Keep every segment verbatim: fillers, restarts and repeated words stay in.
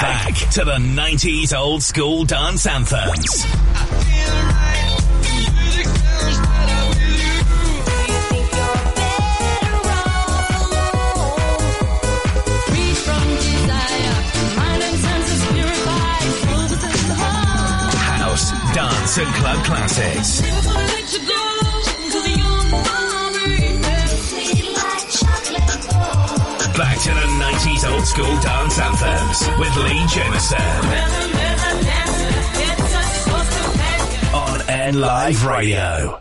back to the nineties old school dance anthems. House, dance and club classics. Back to the nineties old school dance anthems with Lee Jamieson on NLive Radio.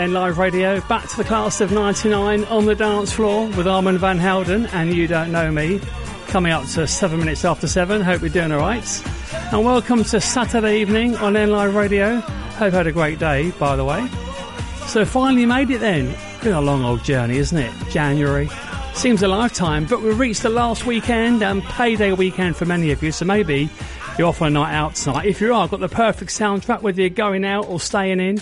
NLive Radio, back to the class of ninety-nine on the dance floor with Armand Van Helden and You Don't Know Me, coming up to seven minutes after seven. Hope you're doing all right. And welcome to Saturday evening on NLive Radio. Hope you had a great day, by the way. So finally made it then. Been a long old journey, isn't it? January. Seems a lifetime, but we've reached the last weekend and payday weekend for many of you, so maybe you're off on a night out tonight. If you are, I've got the perfect soundtrack, whether you're going out or staying in.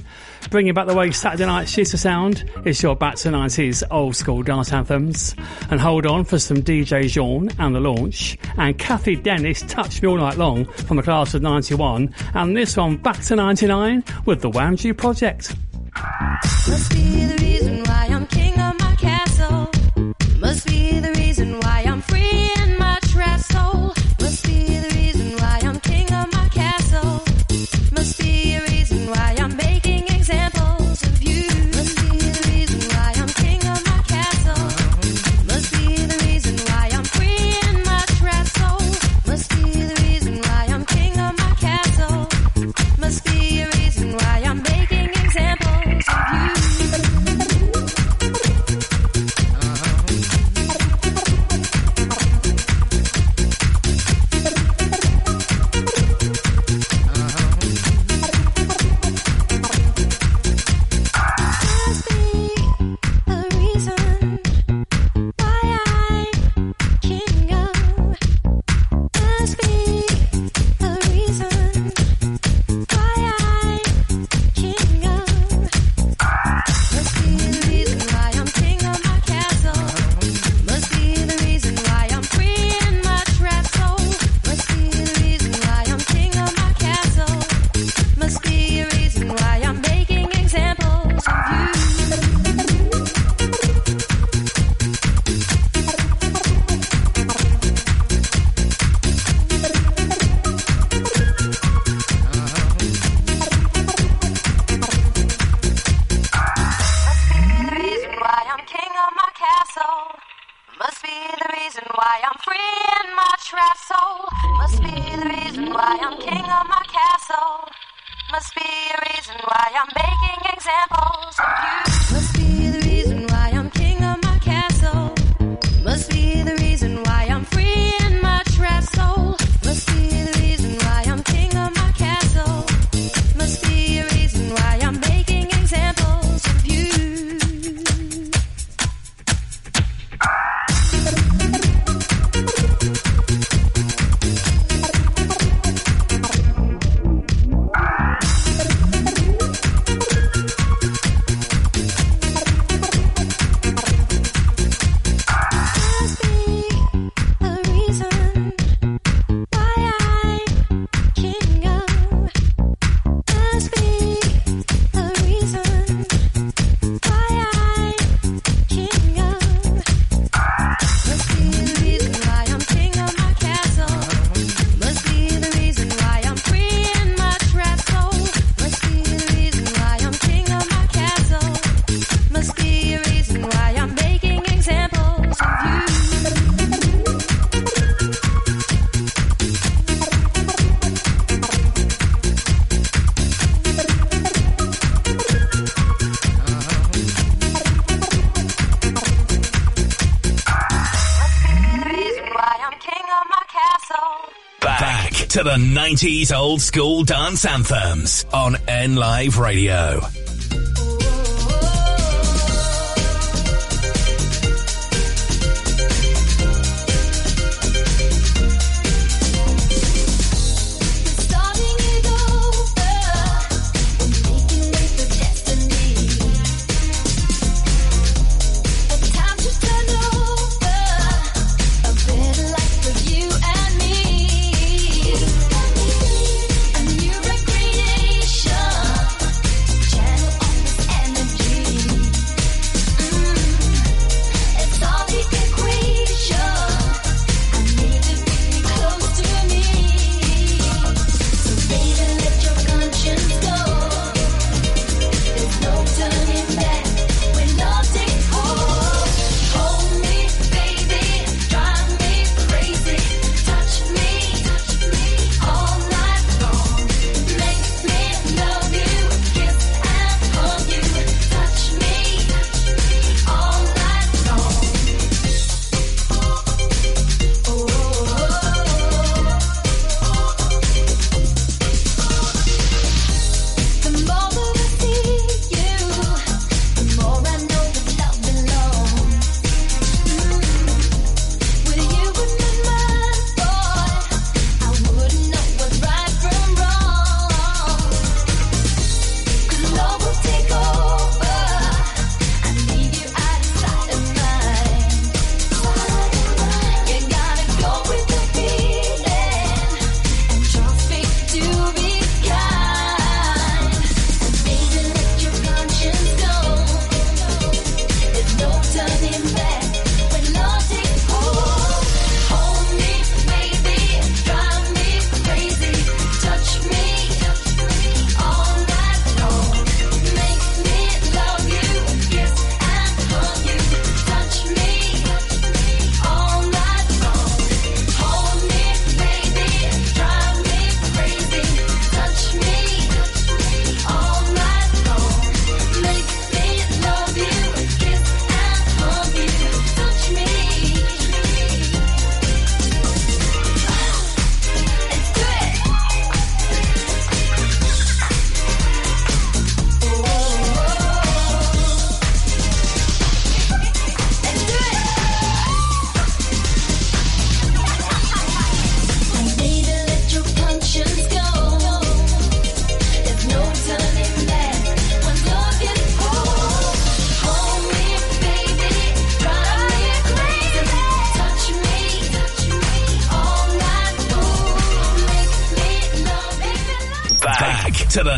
Bringing back the way Saturday night shoots the sound, it's your back to nineties old school dance anthems. And hold on for some D J Jean and The Launch. And Cathy Dennis, Touch Me All Night Long, from the class of ninety-one. And this one, back to ninety-nine with The Wamju Project. Must be the reason why I'm king of my castle. Must be the reason why I'm free in my trap soul. Must be the reason why I'm king of to the nineties old school dance anthems on NLive Radio.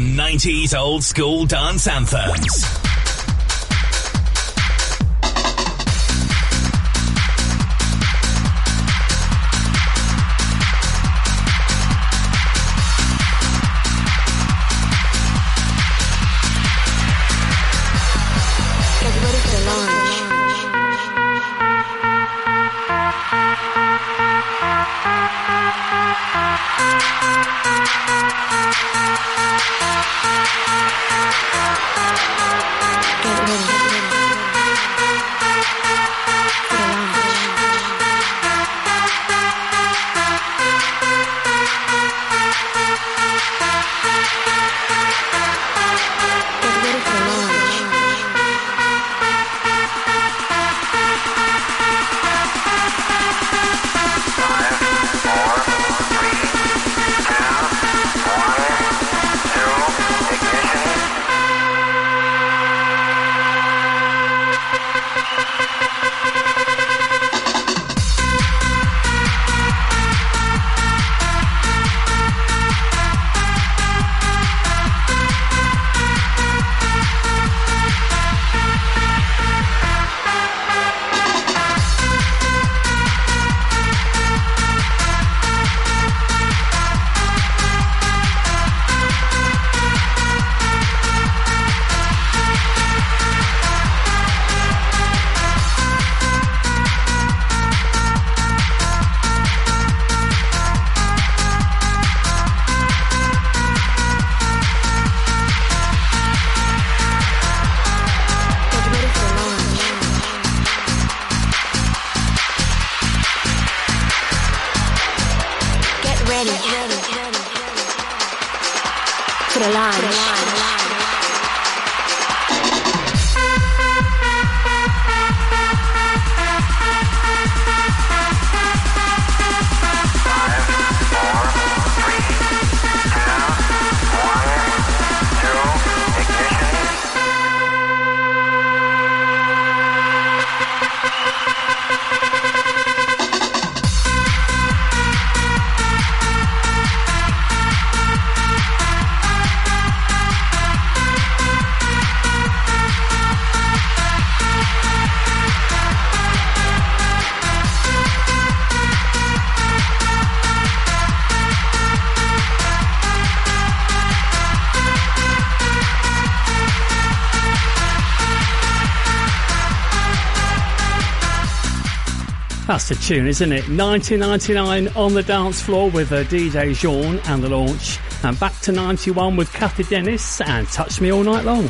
nineties old school dance anthems. Ready, ready. the line. To the line. That's the tune, isn't it? nineteen ninety-nine on the dance floor with uh, D J Jean and The Launch. And back to ninety-one with Cathy Dennis and Touch Me All Night Long.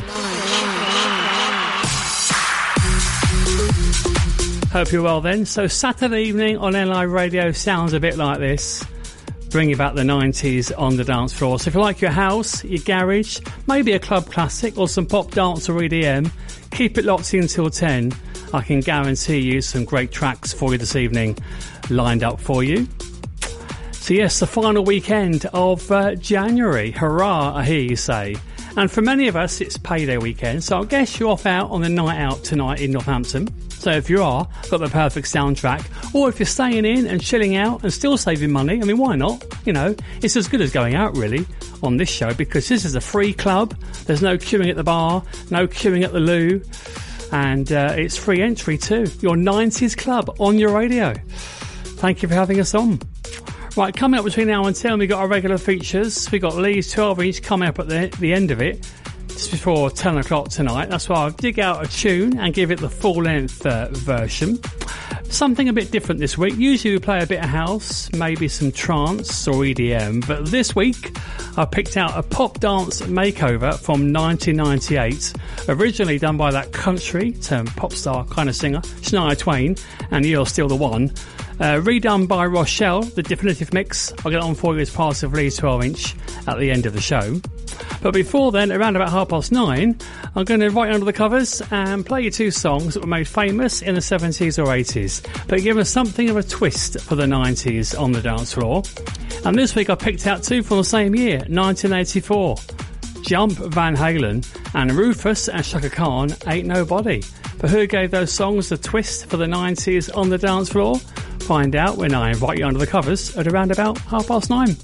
Hope you're well then. So Saturday evening on NLive Radio sounds a bit like this. Bringing back the nineties on the dance floor. So if you like your house, your garage, maybe a club classic or some pop dance or E D M, keep it locked in till ten. I can guarantee you some great tracks for you this evening lined up for you. So yes, the final weekend of uh, January. Hurrah, I hear you say. And for many of us, it's payday weekend, so I guess you're off out on the night out tonight in Northampton. So if you are, got the perfect soundtrack. Or if you're staying in and chilling out and still saving money, I mean, why not? You know, it's as good as going out, really, on this show, because this is a free club. There's no queuing at the bar, no queuing at the loo. And uh, it's free entry too. Your nineties club on your radio. Thank you for having us on. Right, coming up between now and ten, we've got our regular features. We've got Lee's twelve inch coming up at the, the end of it, just before ten o'clock tonight. That's why I'll dig out a tune and give it the full-length uh, version. Something a bit different this week. Usually we play a bit of house, maybe some trance or E D M. But this week, I picked out a pop dance makeover from nineteen ninety-eight. Originally done by that country turned pop star kind of singer, Shania Twain, and You're Still the One. Uh, redone by Rochelle, the definitive mix. I'll get on for you as part of Lee's twelve inch at the end of the show. But before then, around about half past nine, I'm going to write under the covers and play you two songs that were made famous in the seventies or eighties, but give us something of a twist for the nineties on the dance floor. And this week I picked out two from the same year, nineteen eighty-four. Jump, Van Halen, and Rufus and Shaka Khan, Ain't Nobody. But who gave those songs the twist for the nineties on the dance floor? Find out when I invite you under the covers at around about half past nine.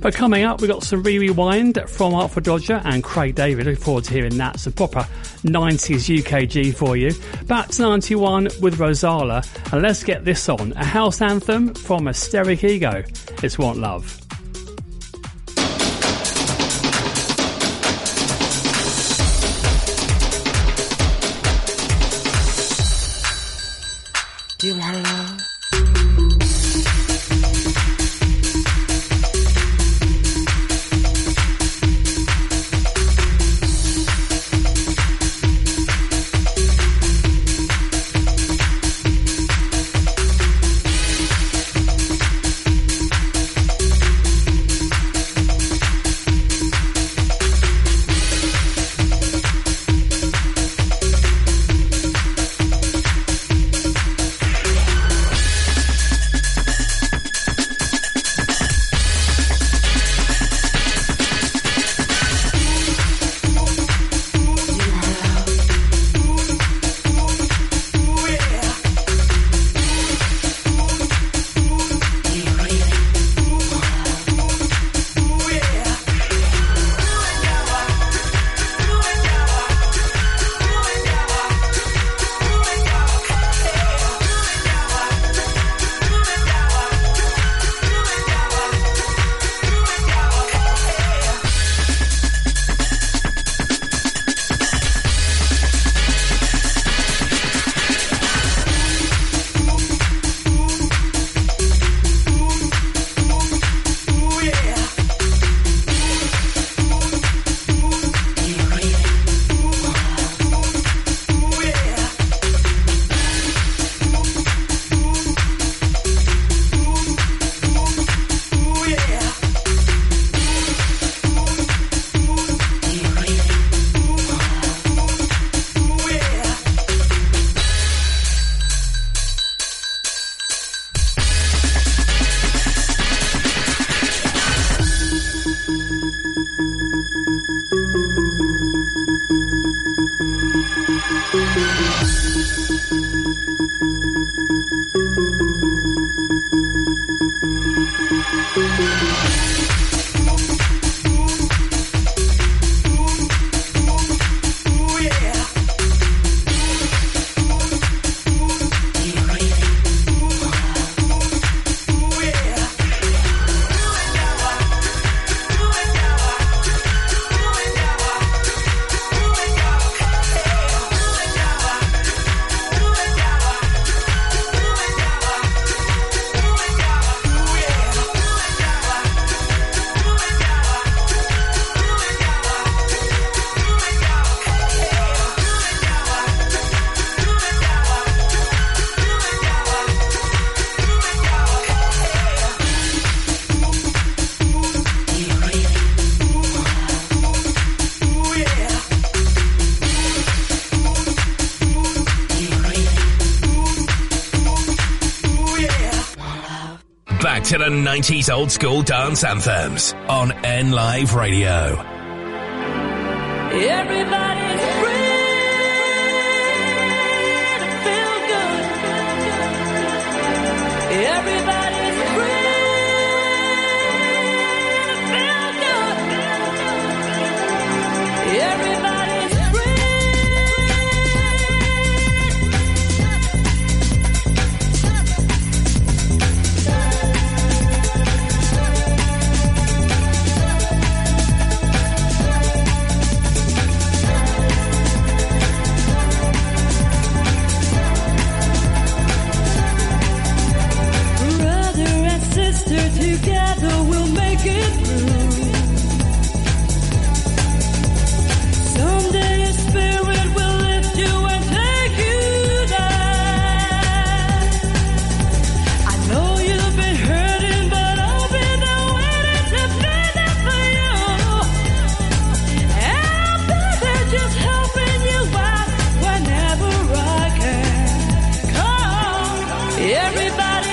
But coming up, we've got some Rewind from Artful Dodger and Craig David. Looking forward to hearing that. Some proper nineties U K G for you. Back to ninety-one with Rosala. And let's get this on. A house anthem from Hysteric Ego. It's Want Love. Do you want love? back to the nineties old school dance anthems on NLive Radio. Everybody's free. Everybody's free, feel good. Everybody's free, together we'll make it through. Someday a spirit will lift you and take you down. I know you've been hurting, but I'll be there waiting to be there for you. I'll be there just helping you out whenever I can. Come, everybody.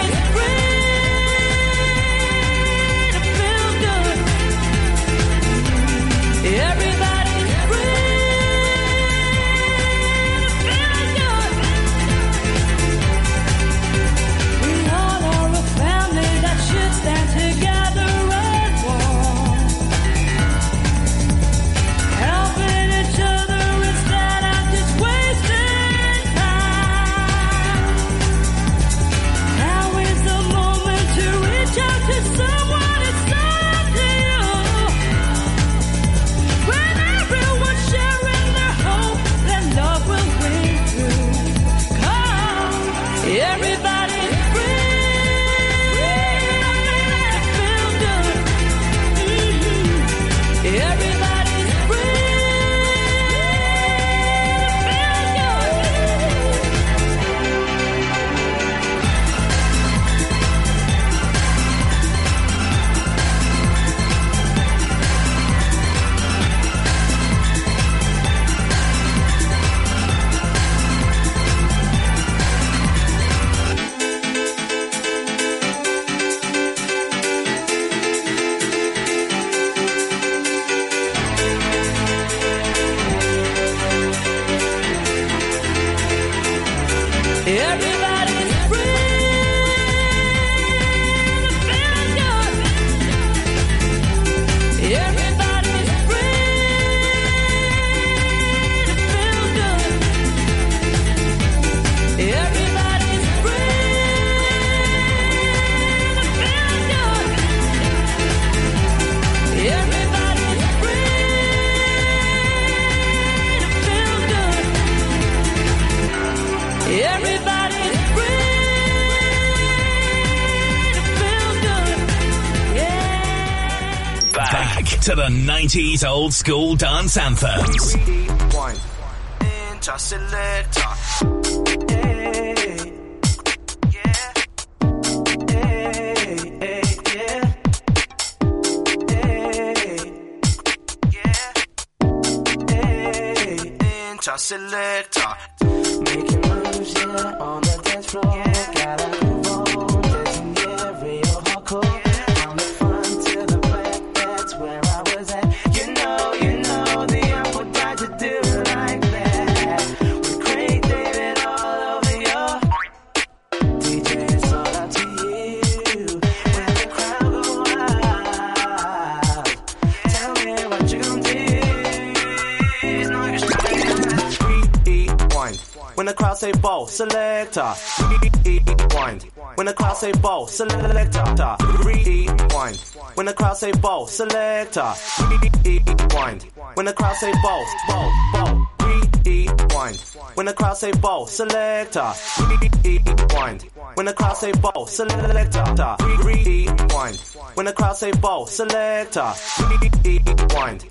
To the nineties old school dance anthems. Three, one, ninja selector. Hey, yeah. Hey, hey, yeah. Hey, yeah. Hey, ninja selector. Making moves, yeah, on the dance floor. Yeah. Gotta move on, dancing, yeah, real hardcore. When the crowd say ball, selector, rewind. When the crowd say ball, selector, rewind. When the crowd say ball, selector, rewind. When the crowd say ball, ball, ball, rewind. When the crowd say ball, selector, rewind. When the crowd say ball, selector, rewind. When the crowd say ball, selector, rewind.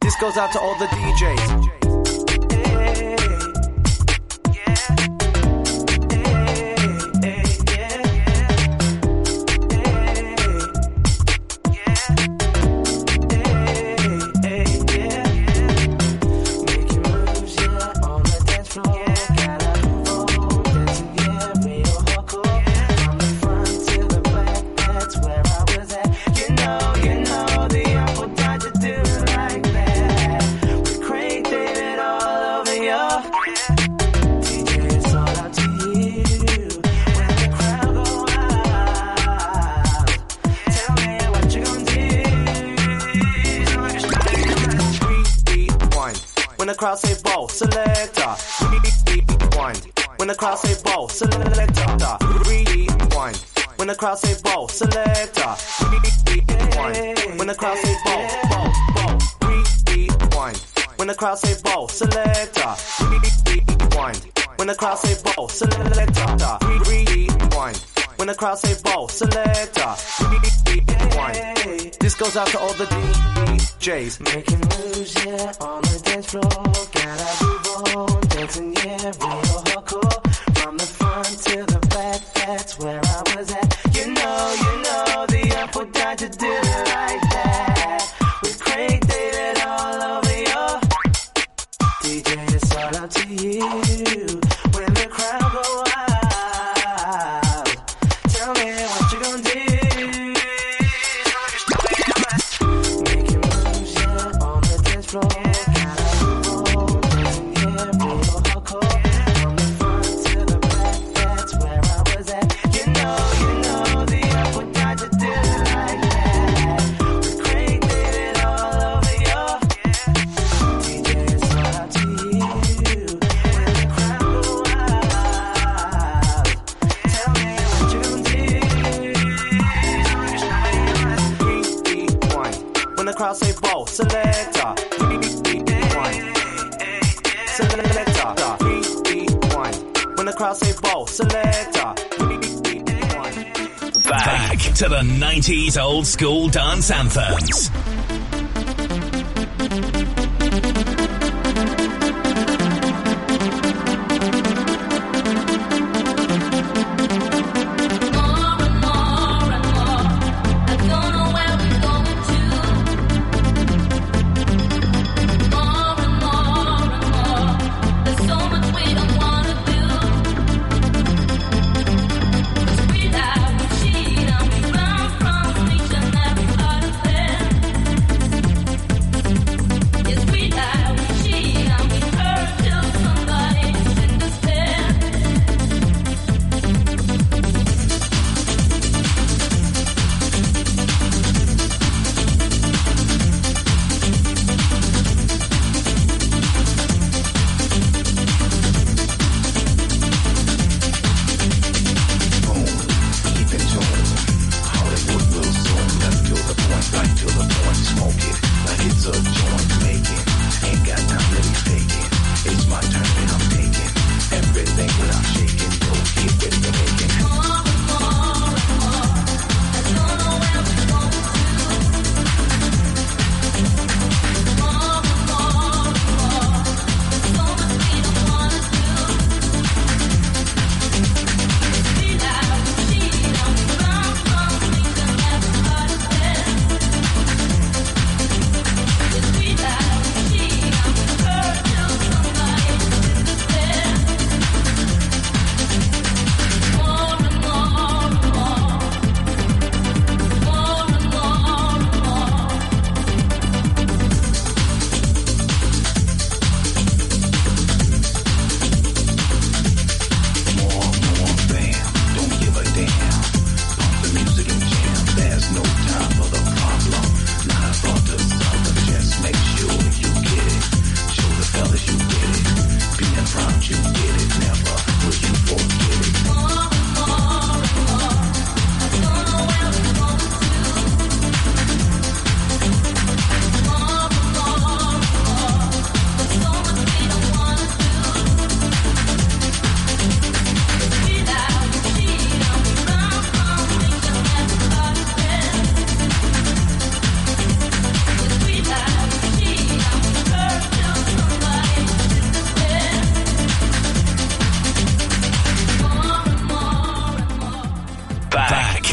This goes out to all the D Js. That's what crowd say bow, selector, rewind. When the crowd say bow, selector, rewind. When the crowd say bow, selector, rewind. When the crowd say bow, bow, bow, rewind. When the crowd say bow, selector, rewind. When the crowd say bow, selector, rewind. When the crowd say bow, selector, rewind. This goes out to all the D Js making moves, yeah, on the dance floor. Gotta move on, dancing, yeah, real hardcore. From the front to the back, that's where I was at. You know, you know, the up or down to do it like that. With Craig dated all over your D J, it's all up to you. When the crowd goes selector, rewind. Selector, rewind. When the crowd say bow, selector, rewind. Back to the nineties old school dance anthems.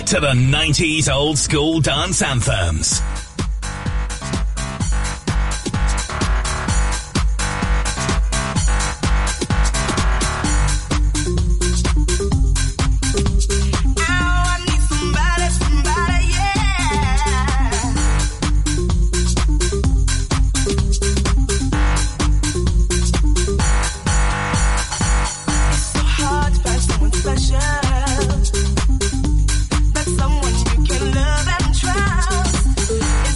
To the nineties old school dance anthems. It's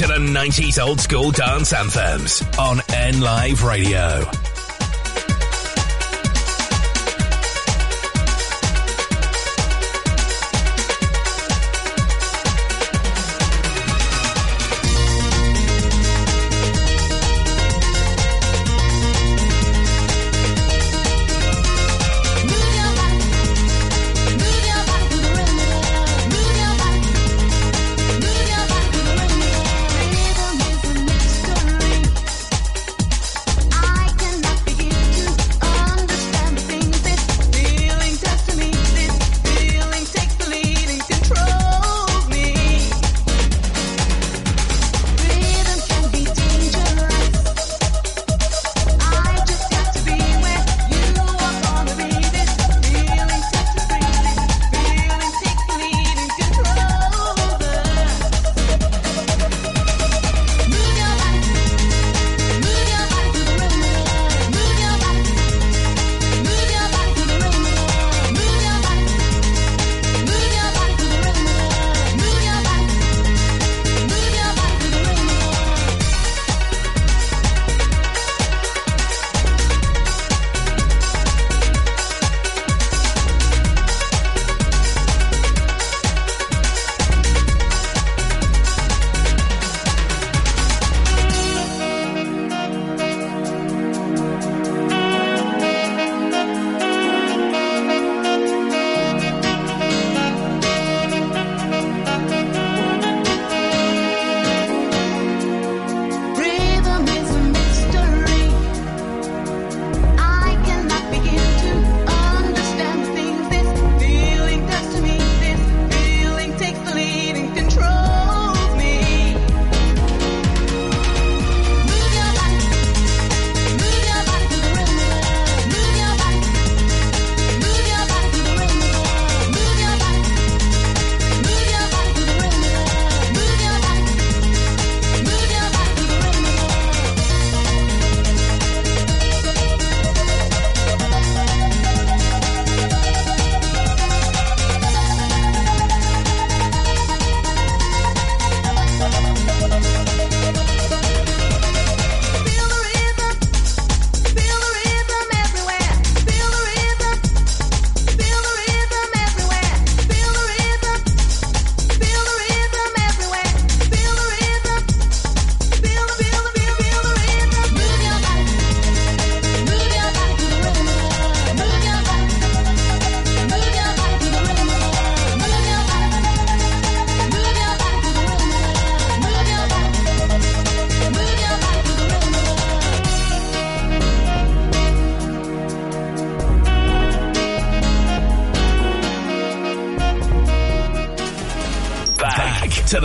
to the nineties old school dance anthems on NLive Radio.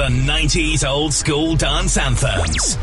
nineties old school dance anthems.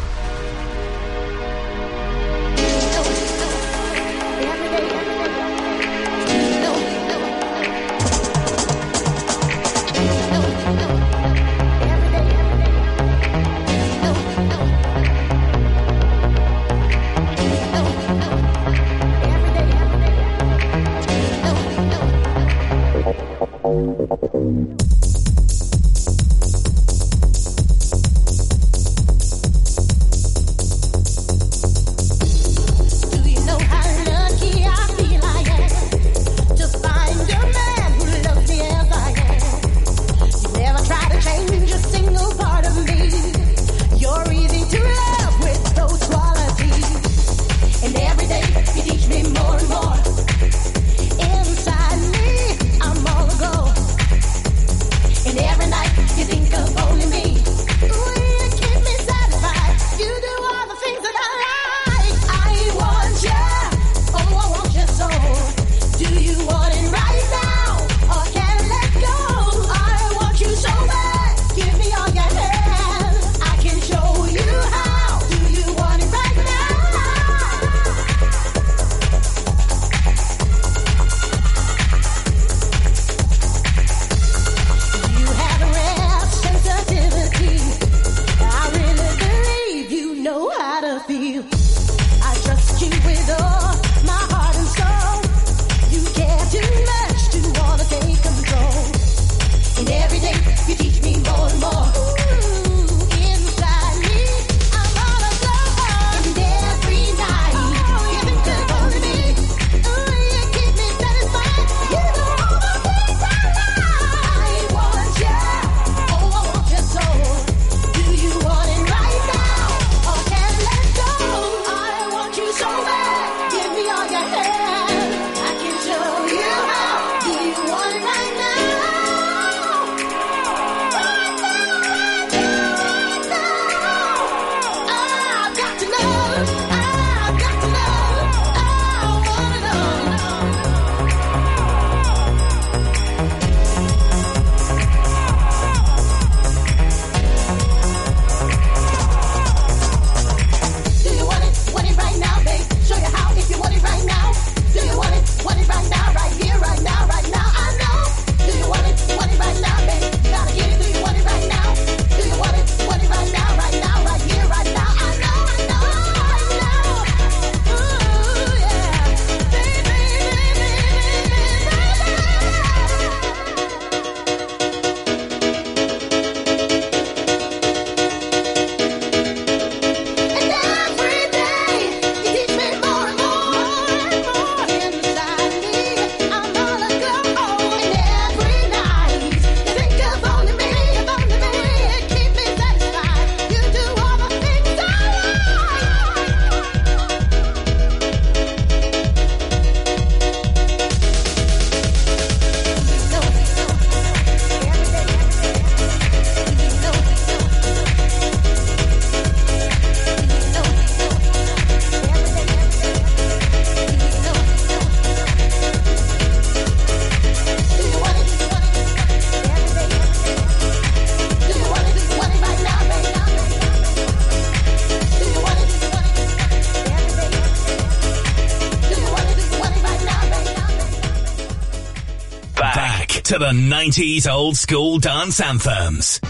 to the nineties old school dance anthems.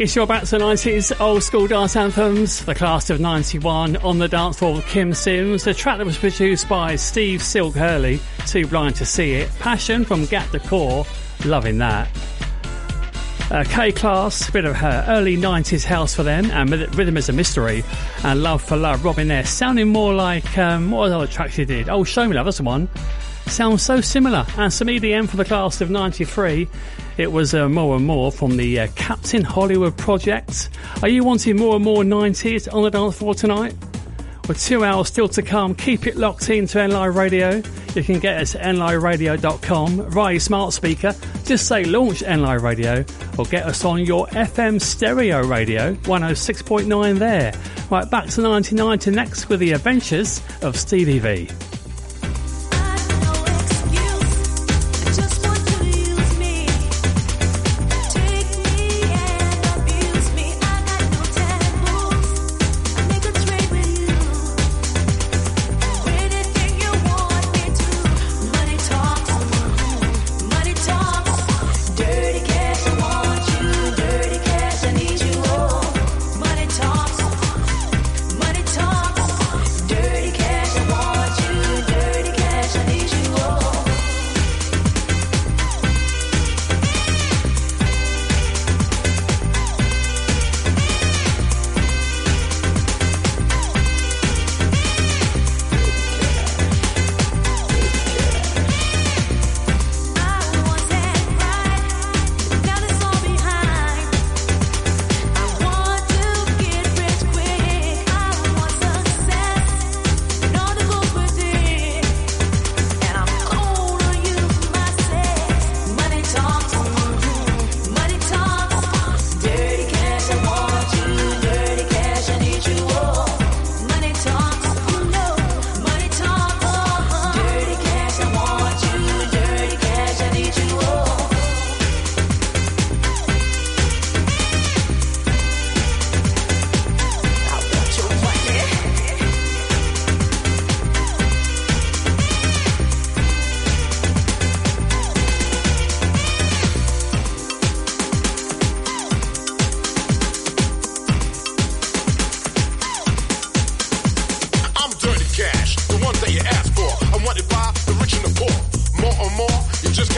It's your Bats and Ices old school dance anthems, the class of ninety-one on the dance floor with Kim Sims, a track that was produced by Steve Silk Hurley, Too Blind to See It, Passion from Gap Decor, loving that. Uh, K-Class, a bit of her early nineties house for them, and Rhythm is a Mystery, and Love for Love, Robin S, sounding more like, um, what other tracks she did? Oh, Show Me Love, that's the one. Sounds so similar, and some E D M for the class of ninety-three. It was uh, More and More from the uh, Captain Hollywood Project. Are you wanting more and more nineties on the dance floor tonight? With two hours still to come, keep it locked in to NLive Radio. You can get us at N Live Radio dot com via your smart speaker. Just say launch NLive Radio or get us on your F M stereo radio, one oh six point nine there. Right, back to ninety-nine to next with the adventures of Stevie V. You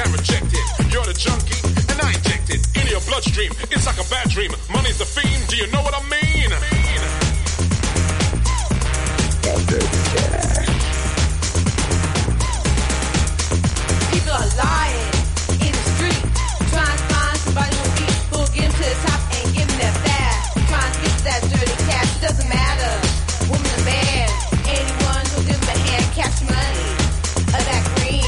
can't reject it. You're the junkie, and I inject it into your bloodstream. It's like a bad dream. Money's the fiend. Do you know what I mean? People are lying in the street, trying to find somebody who beat, who'll get them to the top and give them their fast. Trying to get to that dirty cash. It doesn't matter, woman or man, anyone who gives them a hand, cash money of that green.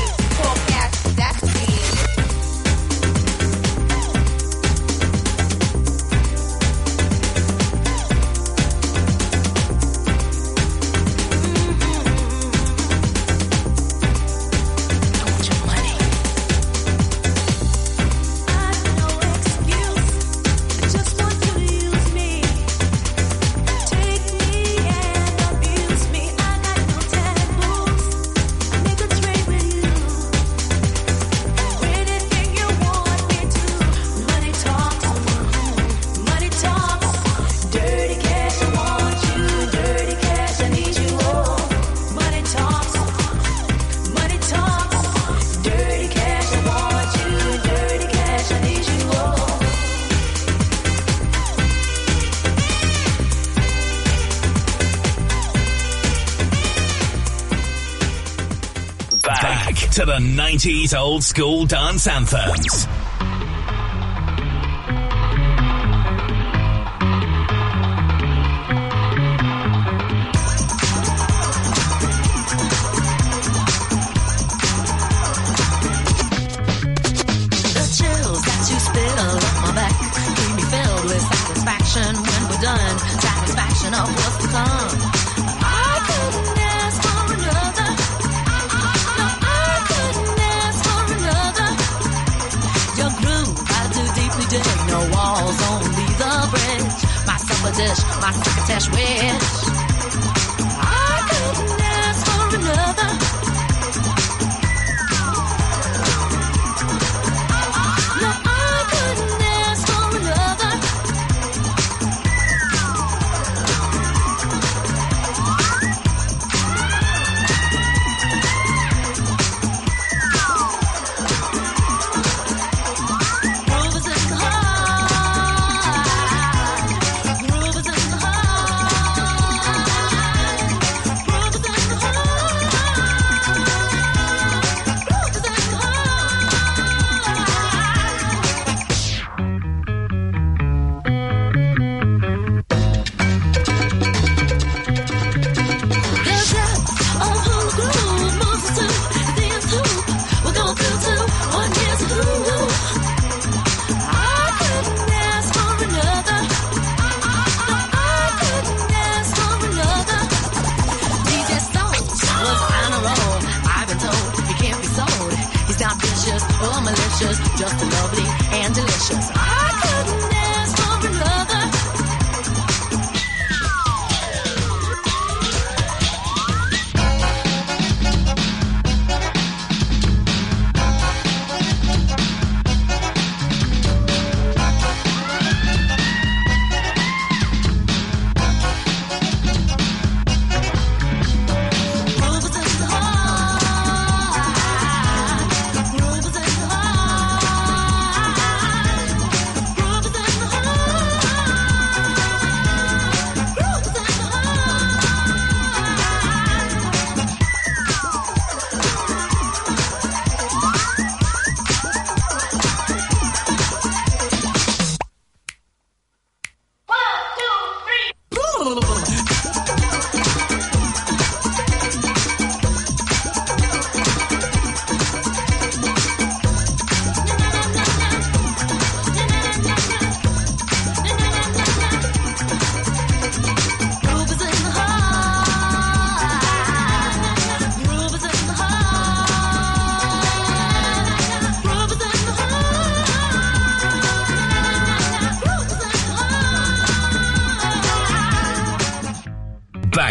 To the nineties old school dance anthems.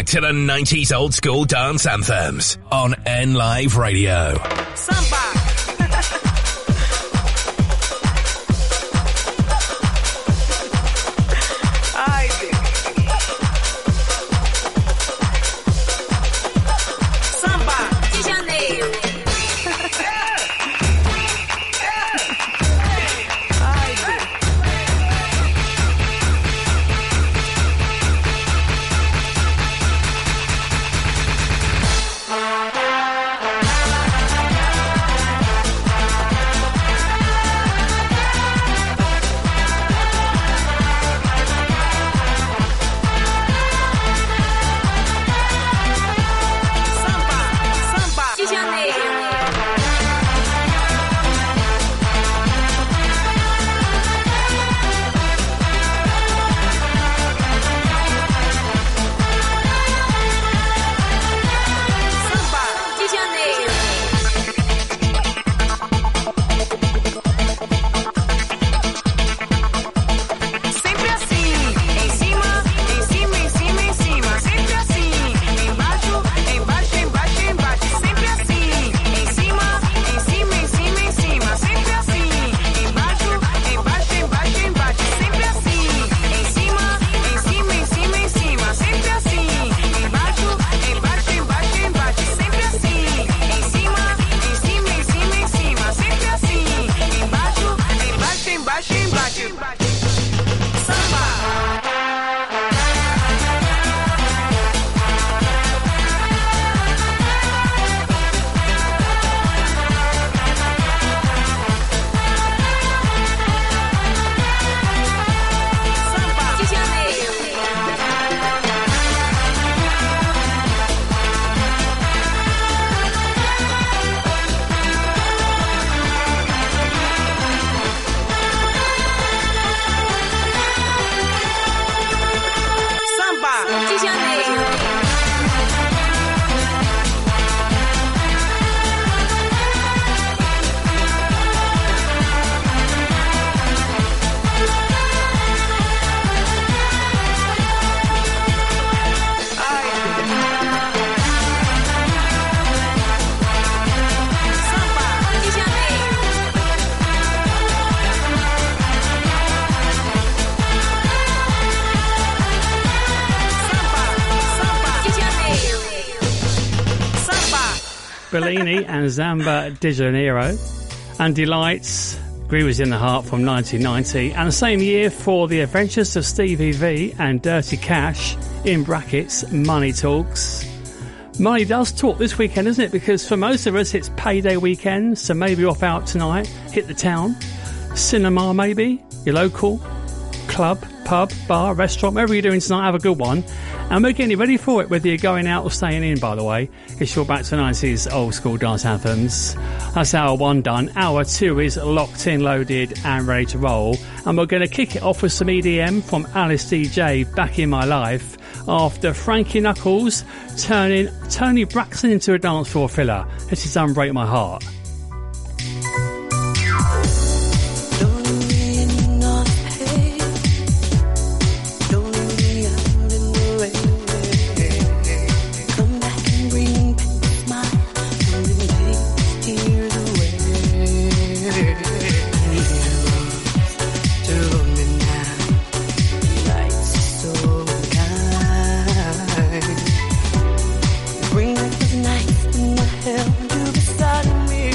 To the nineties old school dance anthems on NLive Radio. Samba. Samba. Bellini and Zamba di Janeiro, and Delights, Grooves in the Heart from nineteen ninety, and the same year for The Adventures of Stevie V and Dirty Cash, in brackets, Money Talks. Money does talk this weekend, isn't it? Because for most of us, it's payday weekend, so maybe off out tonight, hit the town, cinema maybe, your local club, pub, bar, restaurant, whatever you're doing tonight, have a good one. And we're getting ready for it, whether you're going out or staying in, by the way. It's your back to nineties old school dance anthems. That's hour one done. Hour two is locked in, loaded and ready to roll. And we're going to kick it off with some E D M from Alice D J, Back in My Life, after Frankie Knuckles turning Tony Braxton into a dance floor filler. This is Unbreak My Heart. Bring back those nights in my hell. You beside me.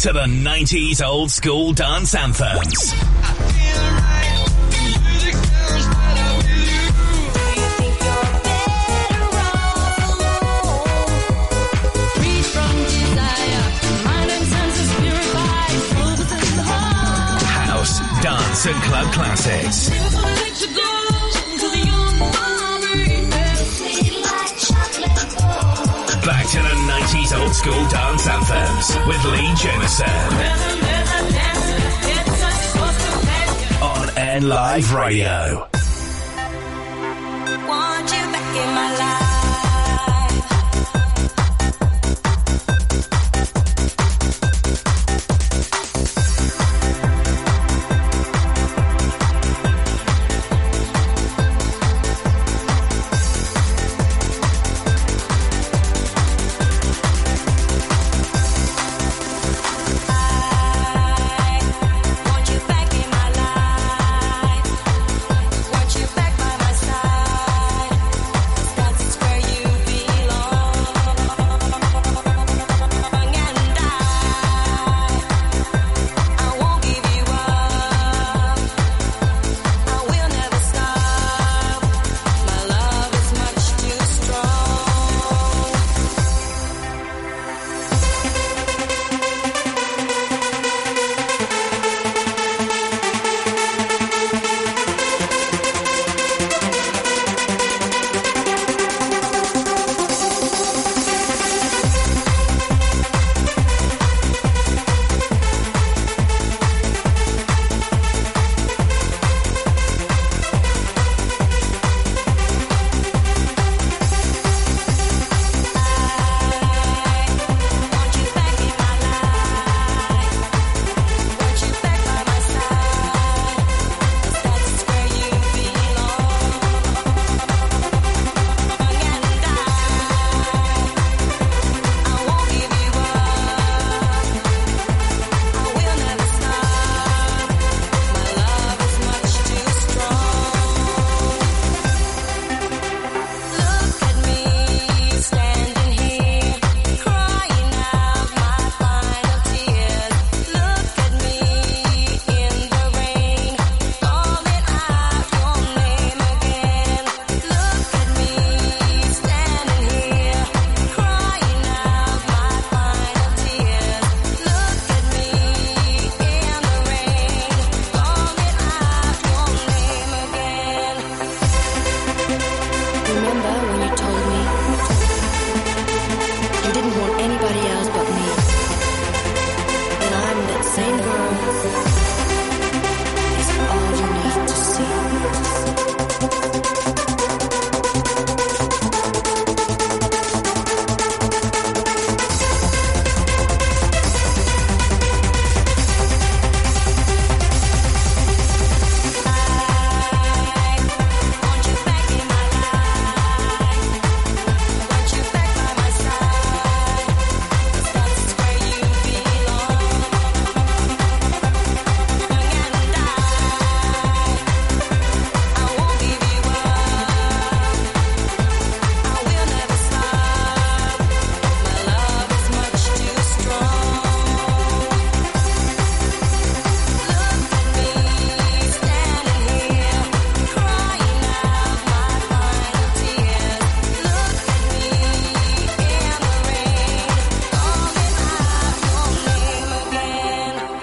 to the nineties old school dance anthems. House, dance and club classics. Back to the nineties old school dance anthems with Lee Jamieson on NLive Radio. Want you back in my life.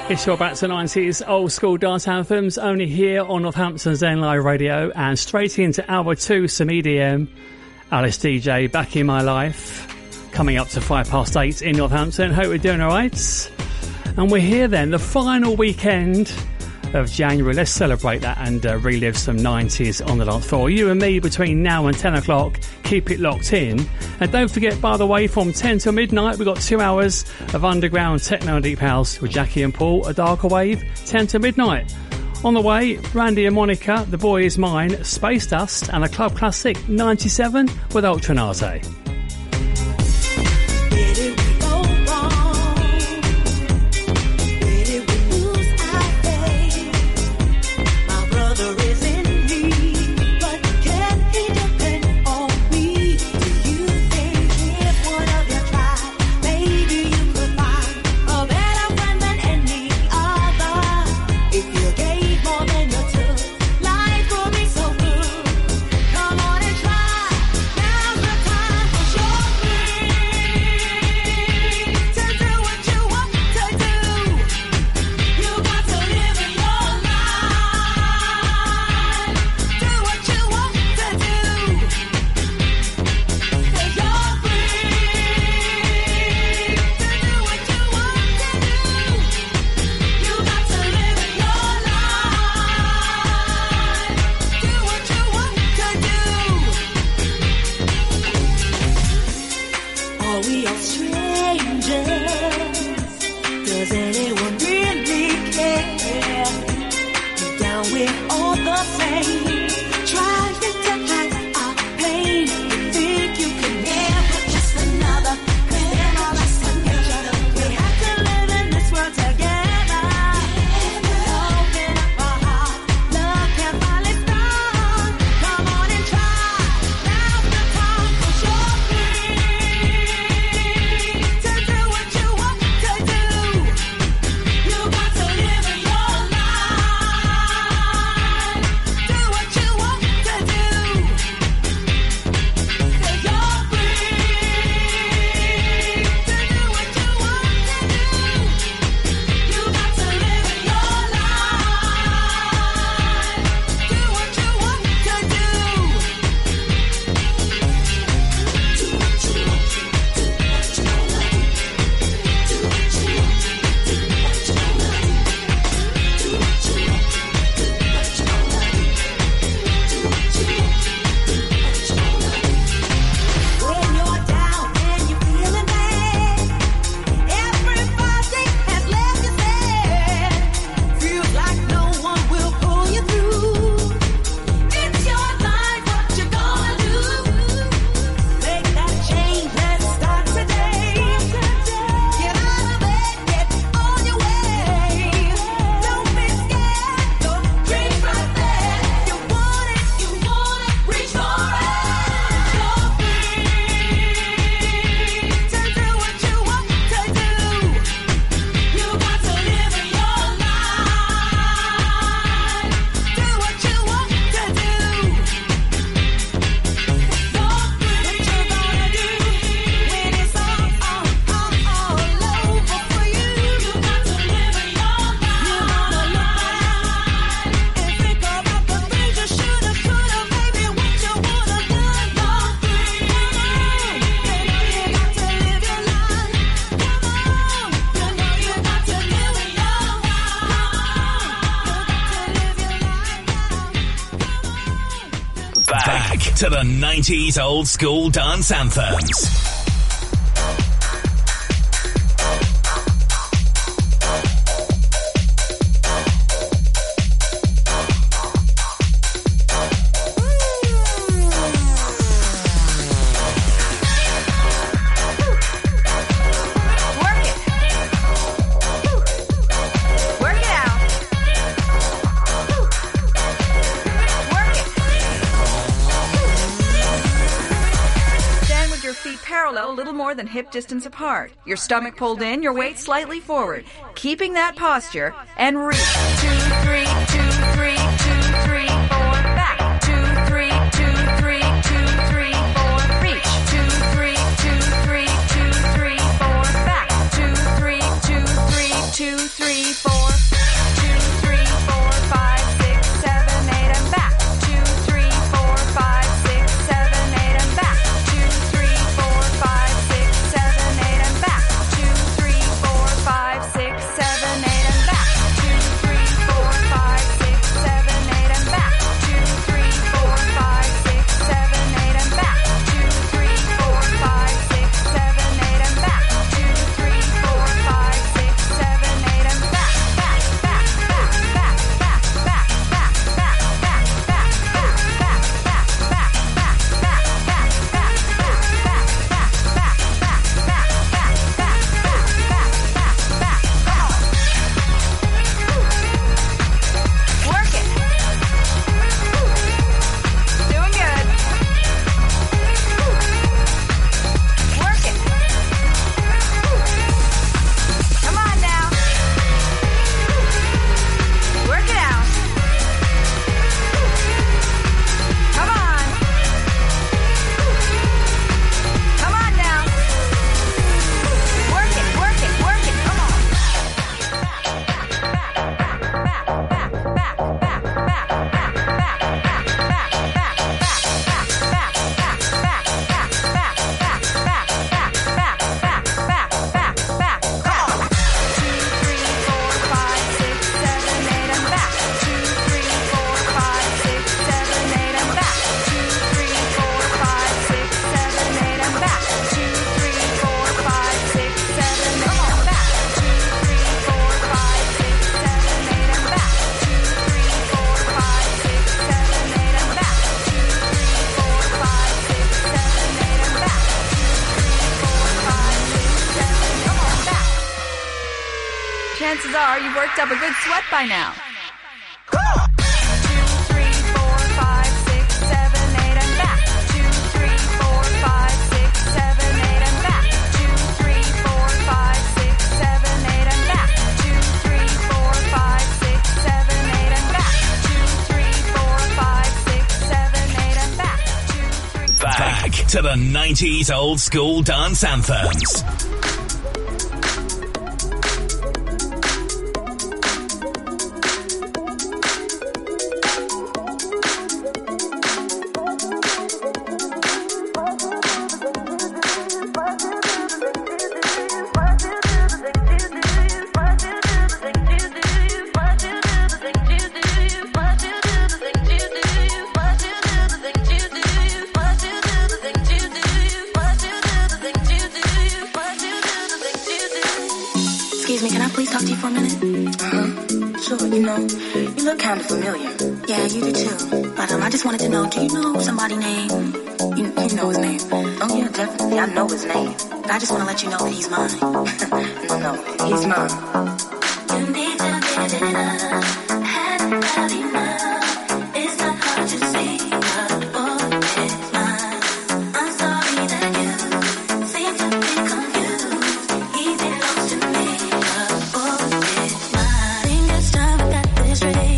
It's your back to nineties old school dance anthems, only here on Northampton's NLive Radio, and straight into hour two, some E D M. Alice D J, Back in My Life, coming up to five past eight in Northampton. Hope we're doing all right. And we're here then, the final weekend of January. Let's celebrate that and uh, relive some nineties on the dance floor. You and me between now and ten o'clock. Keep it locked in. And don't forget, by the way, from ten till midnight, we've got two hours of underground techno and deep house with Jackie and Paul, a darker wave, ten to midnight. On the way, Randy and Monica, The Boy Is Mine, Space Dust, and a club classic, ninety-seven, with Ultra Naté. To the nineties old school dance anthems. Than hip distance apart. Your stomach pulled in, your weight slightly forward. Keeping that posture and reach. Two, three, two, three, two, three, four. Back. Two, three, two, three, two, three, four. Reach. Two, three, two, three, two, three, four. Back. Two, three, two, three, two, three, four. Two, three, four, five, six, seven, eight, and back. Two, three, four, five, six, seven, eight, and back. Two, three, four, five. Five, six, seven, eight, and back. Two, three, four, five. car, you've worked up a good sweat by now. To the nineties old school dance anthems. Kind of familiar. Yeah, you do too. But um, I just wanted to know, do you know somebody named? You, you know his name? Oh yeah, definitely. I know his name. But I just want to let you know that he's mine. no, no, he's mine. You need to give it up. Had about enough. It's not hard to see, but oh, it's mine. I'm sorry that you seem to be confused. He belongs to me, but oh, it's mine. Think it's time I got this ready.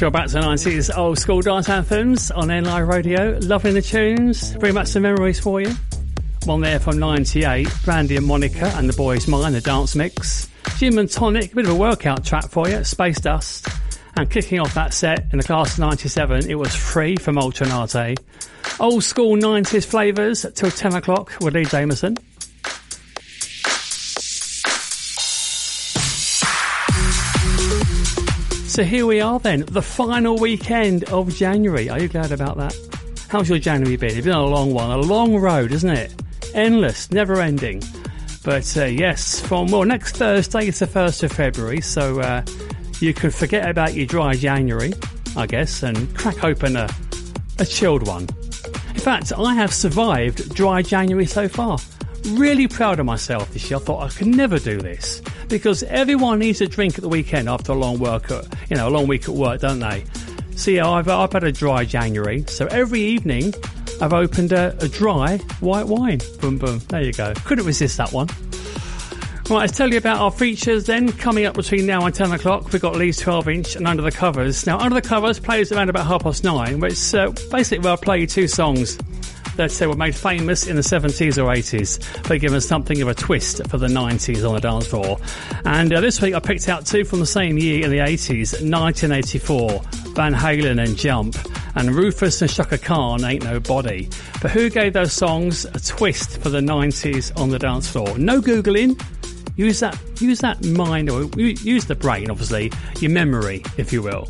You're back to nineties old school dance anthems on NLive Radio. Loving the tunes, bring back some memories for you. One there from ninety-eight, Brandy and Monica and the Boys Mine, the dance mix. Gin and Tonic, a bit of a workout track for you, Space Dust. And kicking off that set in the class ninety-seven, it was Free from Ultra Naté. Old school nineties flavours till ten o'clock with Lee Jamieson. So here we are then, the final weekend of January. Are you glad about that? How's your January been? It's been a long one, a long road, isn't it? Endless, never ending. But uh, yes, from, well, next Thursday is the first of February, so uh, you can forget about your dry January, I guess, and crack open a, a chilled one. In fact, I have survived dry January so far. Really proud of myself this year. I thought I could never do this, because everyone needs a drink at the weekend after a long work, at, you know, a long week at work, don't they? See, I've, I've had a dry January, so every evening I've opened a, a dry white wine. Boom, boom. There you go. Couldn't resist that one. Right, let's tell you about our features then. Coming up between now and ten o'clock, we've got Lee's twelve inch and Under the Covers. Now, Under the Covers plays around about half past nine, which uh, basically where I play two songs that uh, were made famous in the seventies or eighties. They give us something of a twist for the nineties on the dance floor. And uh, this week I picked out two from the same year in the eighties, nineteen eighty-four, Van Halen and Jump, and Rufus and Shaka Khan, Ain't Nobody. But who gave those songs a twist for the nineties on the dance floor? No Googling. Use that, use that mind, or use the brain, obviously, your memory, if you will.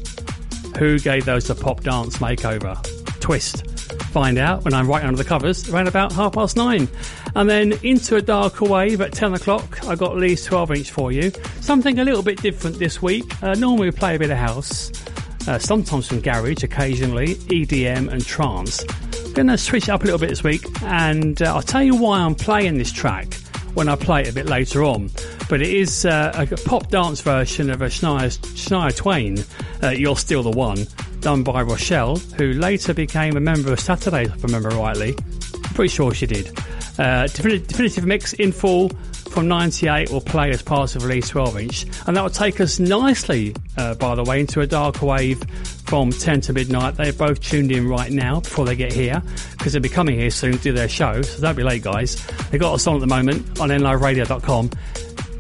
Who gave those a pop dance makeover? Twist. Find out when I'm right Under the Covers around about half past nine. And then Into a Darker Wave at ten o'clock, I got Lee's twelve inch for you. Something a little bit different this week. Uh, normally we play a bit of house, uh, sometimes some garage, occasionally E D M and trance. Gonna switch it up a little bit this week, and uh, I'll tell you why I'm playing this track when I play it a bit later on. But it is uh, a pop dance version of a Shania, Shania Twain, uh, You're Still the One, done by Rochelle, who later became a member of Saturdays, if I remember rightly. I'm pretty sure she did. Uh, definitive mix in full from ninety-eight will play as part of Lee's twelve inch, and that will take us nicely, uh, by the way, into a darker wave from ten to midnight. They're both tuned in right now before they get here, because they'll be coming here soon to do their show, so don't be late, guys. They've got us on at the moment on N Live Radio dot com.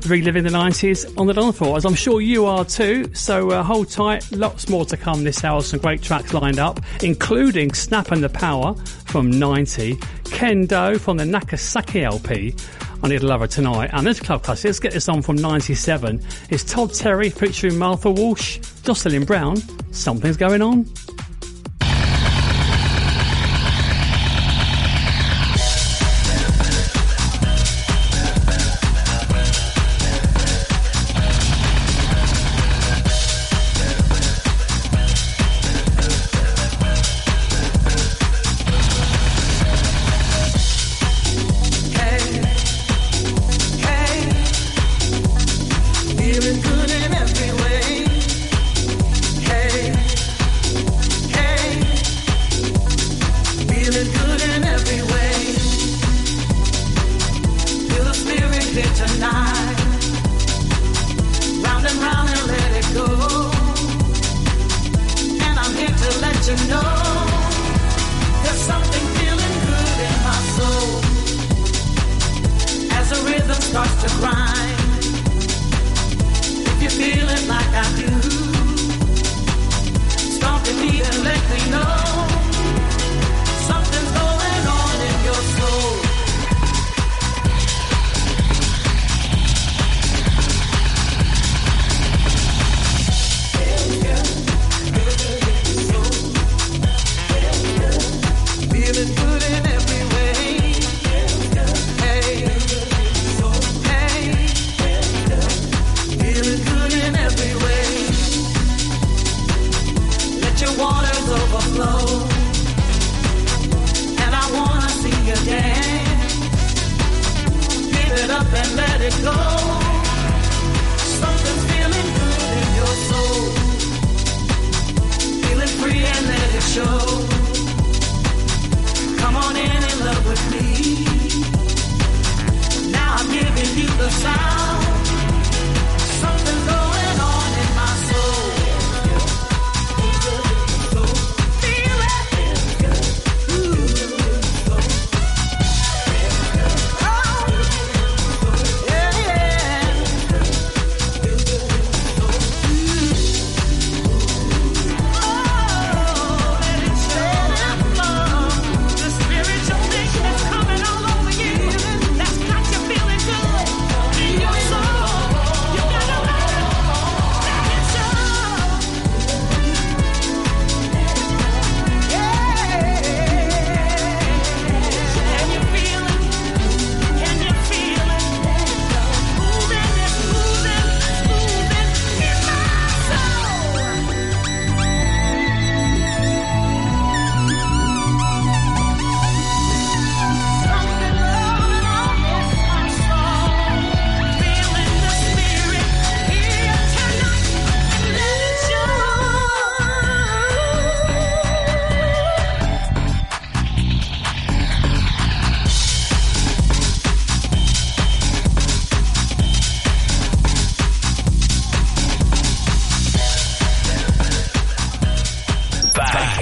Reliving the nineties on the dance floor, as I'm sure you are too, so uh, hold tight, lots more to come this hour, some great tracks lined up, including Snap and the Power from ninety, Kendo from the Nakasaki L P, I Need a Lover Tonight, and this club classic, let's get this on from ninety-seven, it's Todd Terry featuring Martha Walsh, Jocelyn Brown, Something's Going On.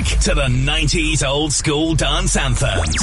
back to the nineties old school dance anthems.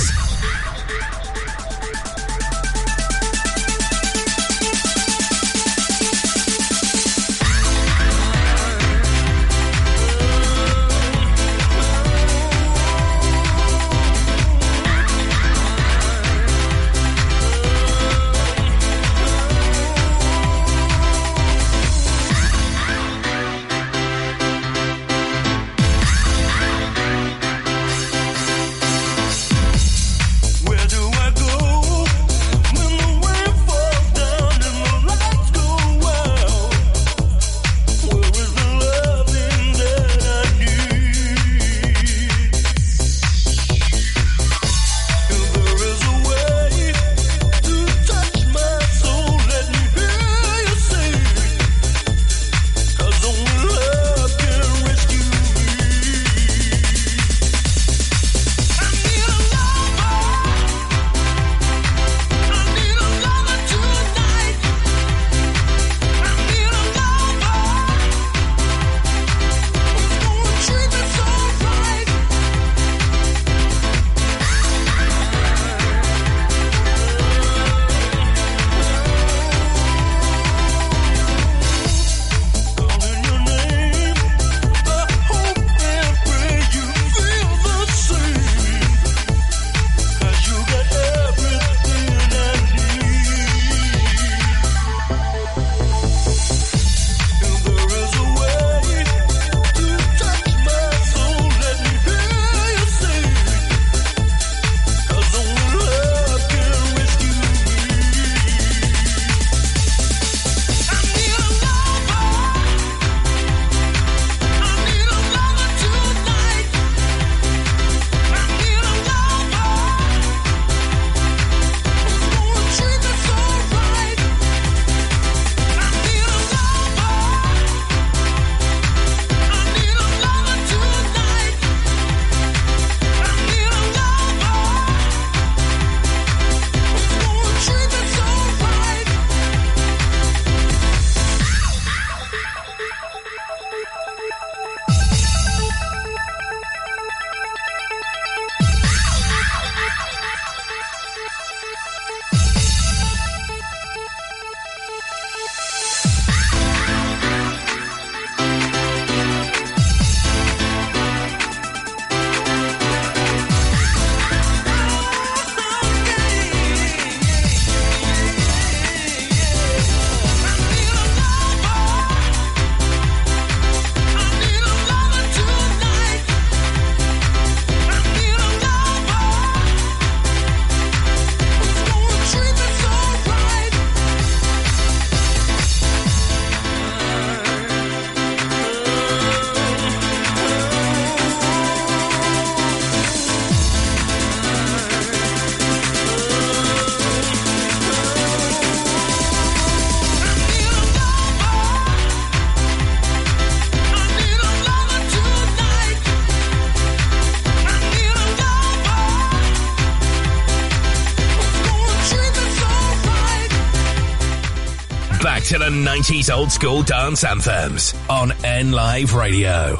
To the nineties old school dance anthems on NLive Radio.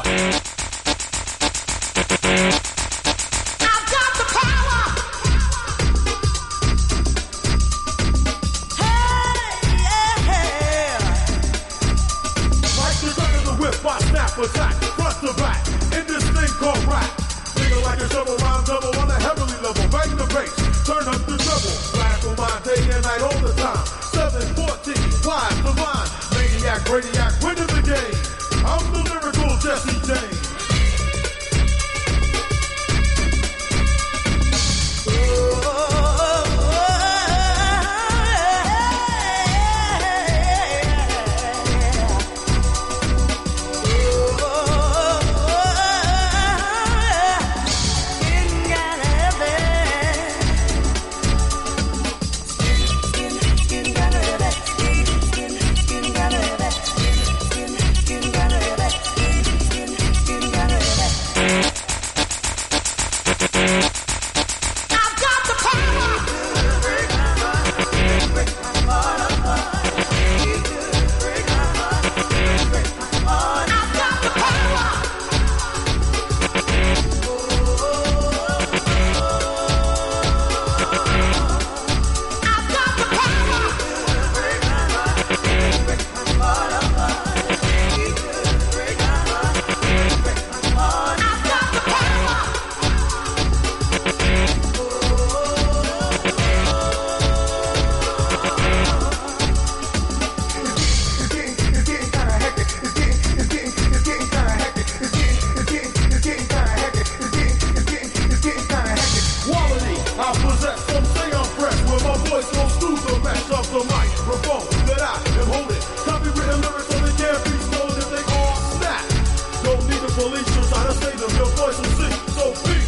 police should try to save them. Your voice will sing, so please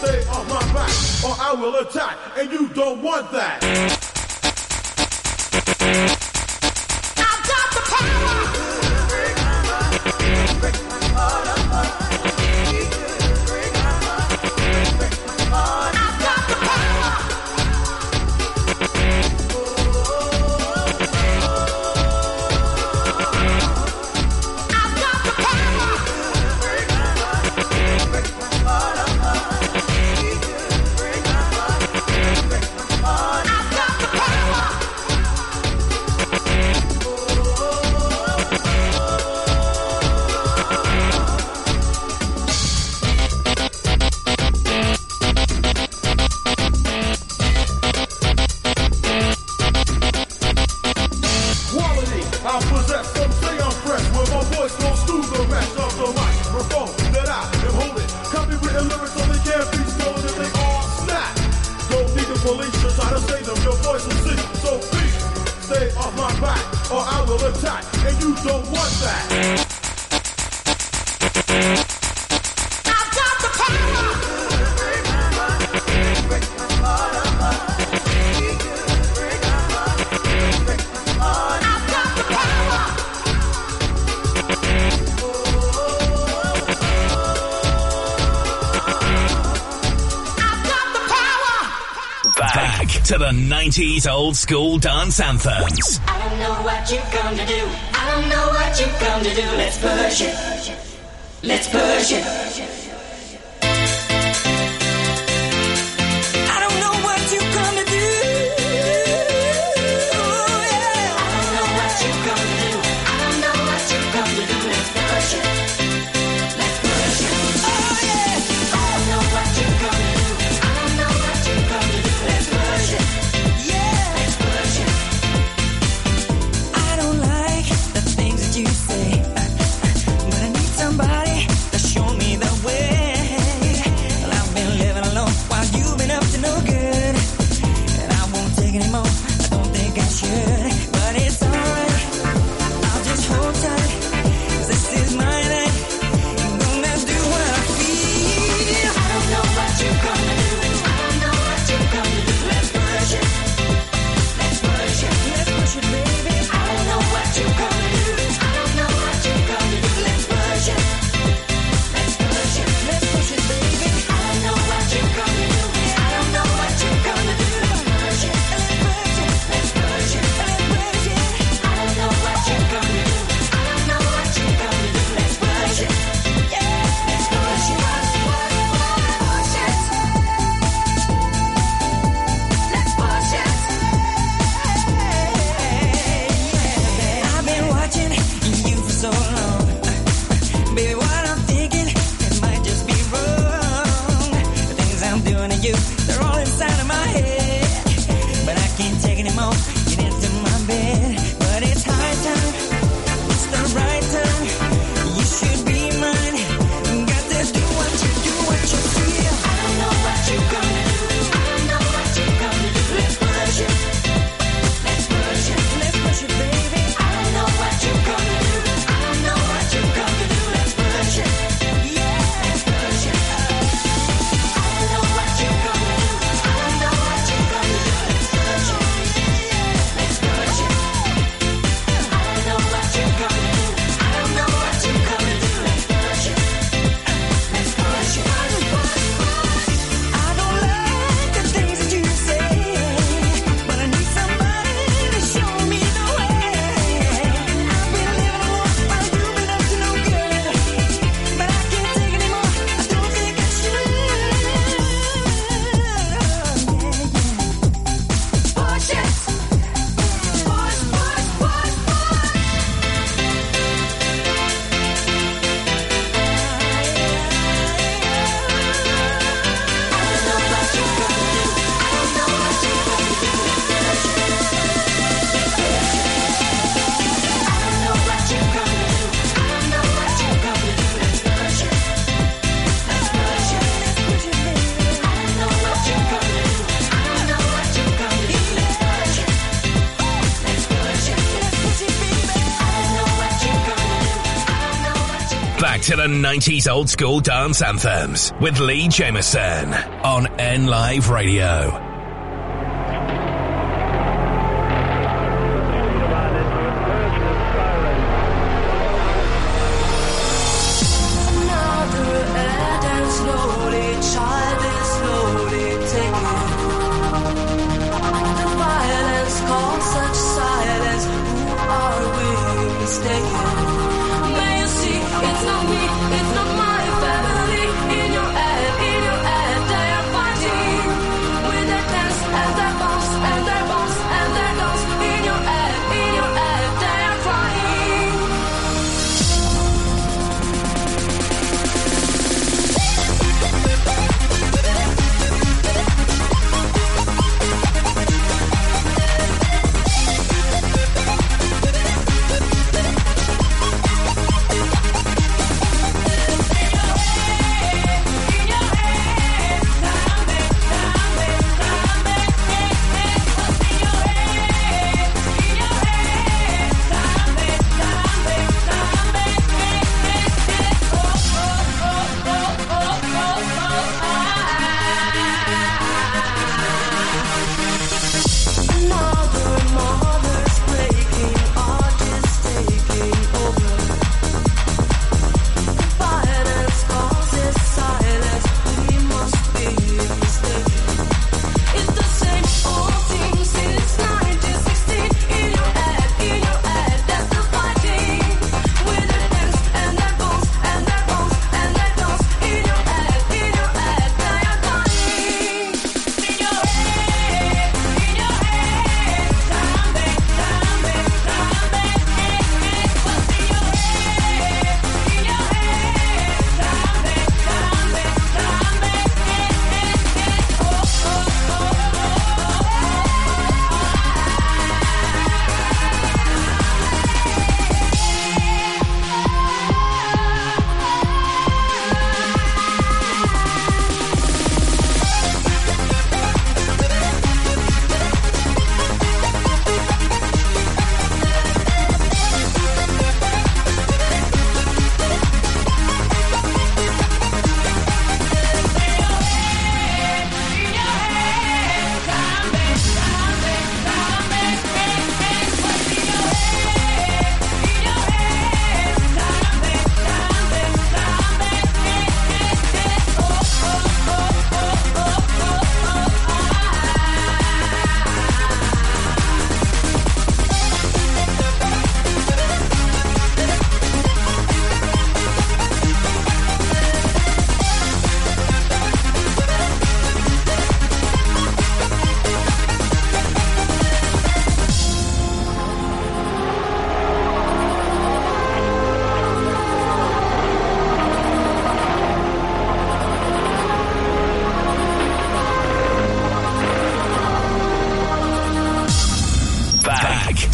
stay on my back, or I will attack, and you don't want that. I've got the power. I've got the power. I've got the power. I've got the power. Quality, I possess, some say I'm fresh. When my voice goes through the rest of the microphone that I am holding. Copywritten lyrics only can be stolen if they are snapped. Don't need the police to try to save them, your voice will sing. So please, stay off my back, or I will attack, and you don't want that. I've got the power. I've got the power. I've got the power. Back to the nineties old school dance anthems. I don't know what you're gonna do. I don't know what you're gonna do. Let's push it. Let's push it. I don't know what you're gonna do. I don't know what you're gonna do. I don't know what you're gonna do. Let's push it. Let's push it. Oh yeah. I don't know what you're gonna do. I don't know what you're gonna do. Let's push it. Yeah. Let's push it. I don't like the things that you say, but I need somebody to show me the way. to the nineties old school dance anthems with Lee Jamieson on NLive Radio.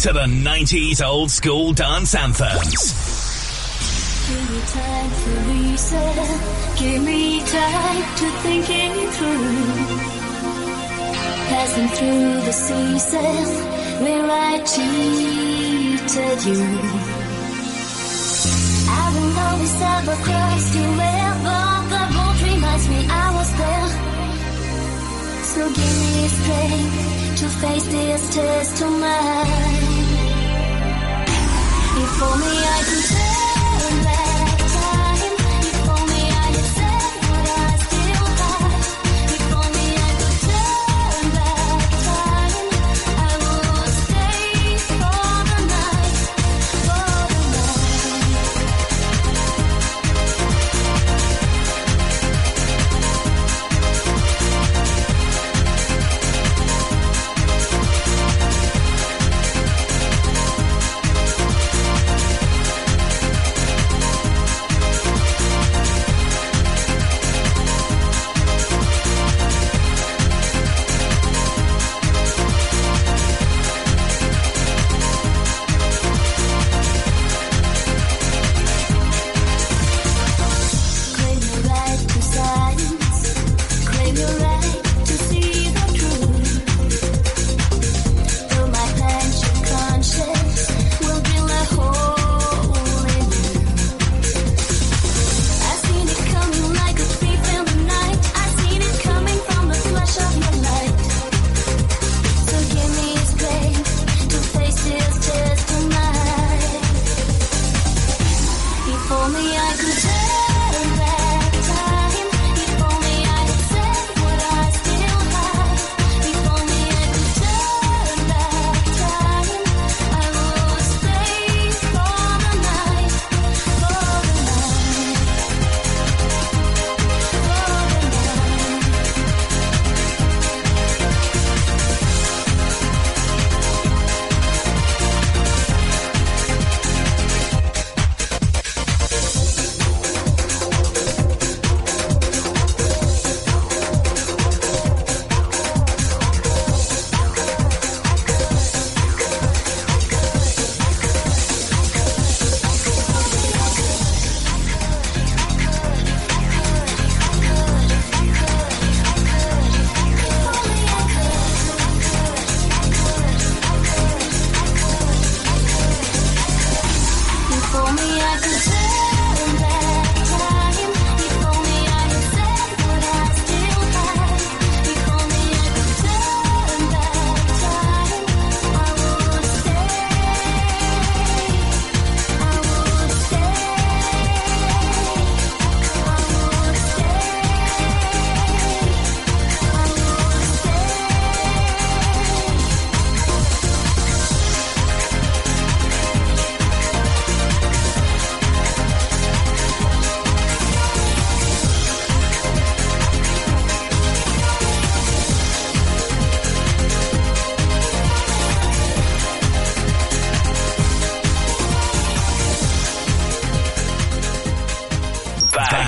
To the nineties old school dance anthems. Give me time to reset. Give me time to think it through. Passing through the seasons where I cheated you. I will always have a cross to wear, but the boat reminds me I was there. So give me strength to face this test of mine. If only I could turn back time. If only I could say what I still have. If only I could turn back time, I would stay for the night, for the night.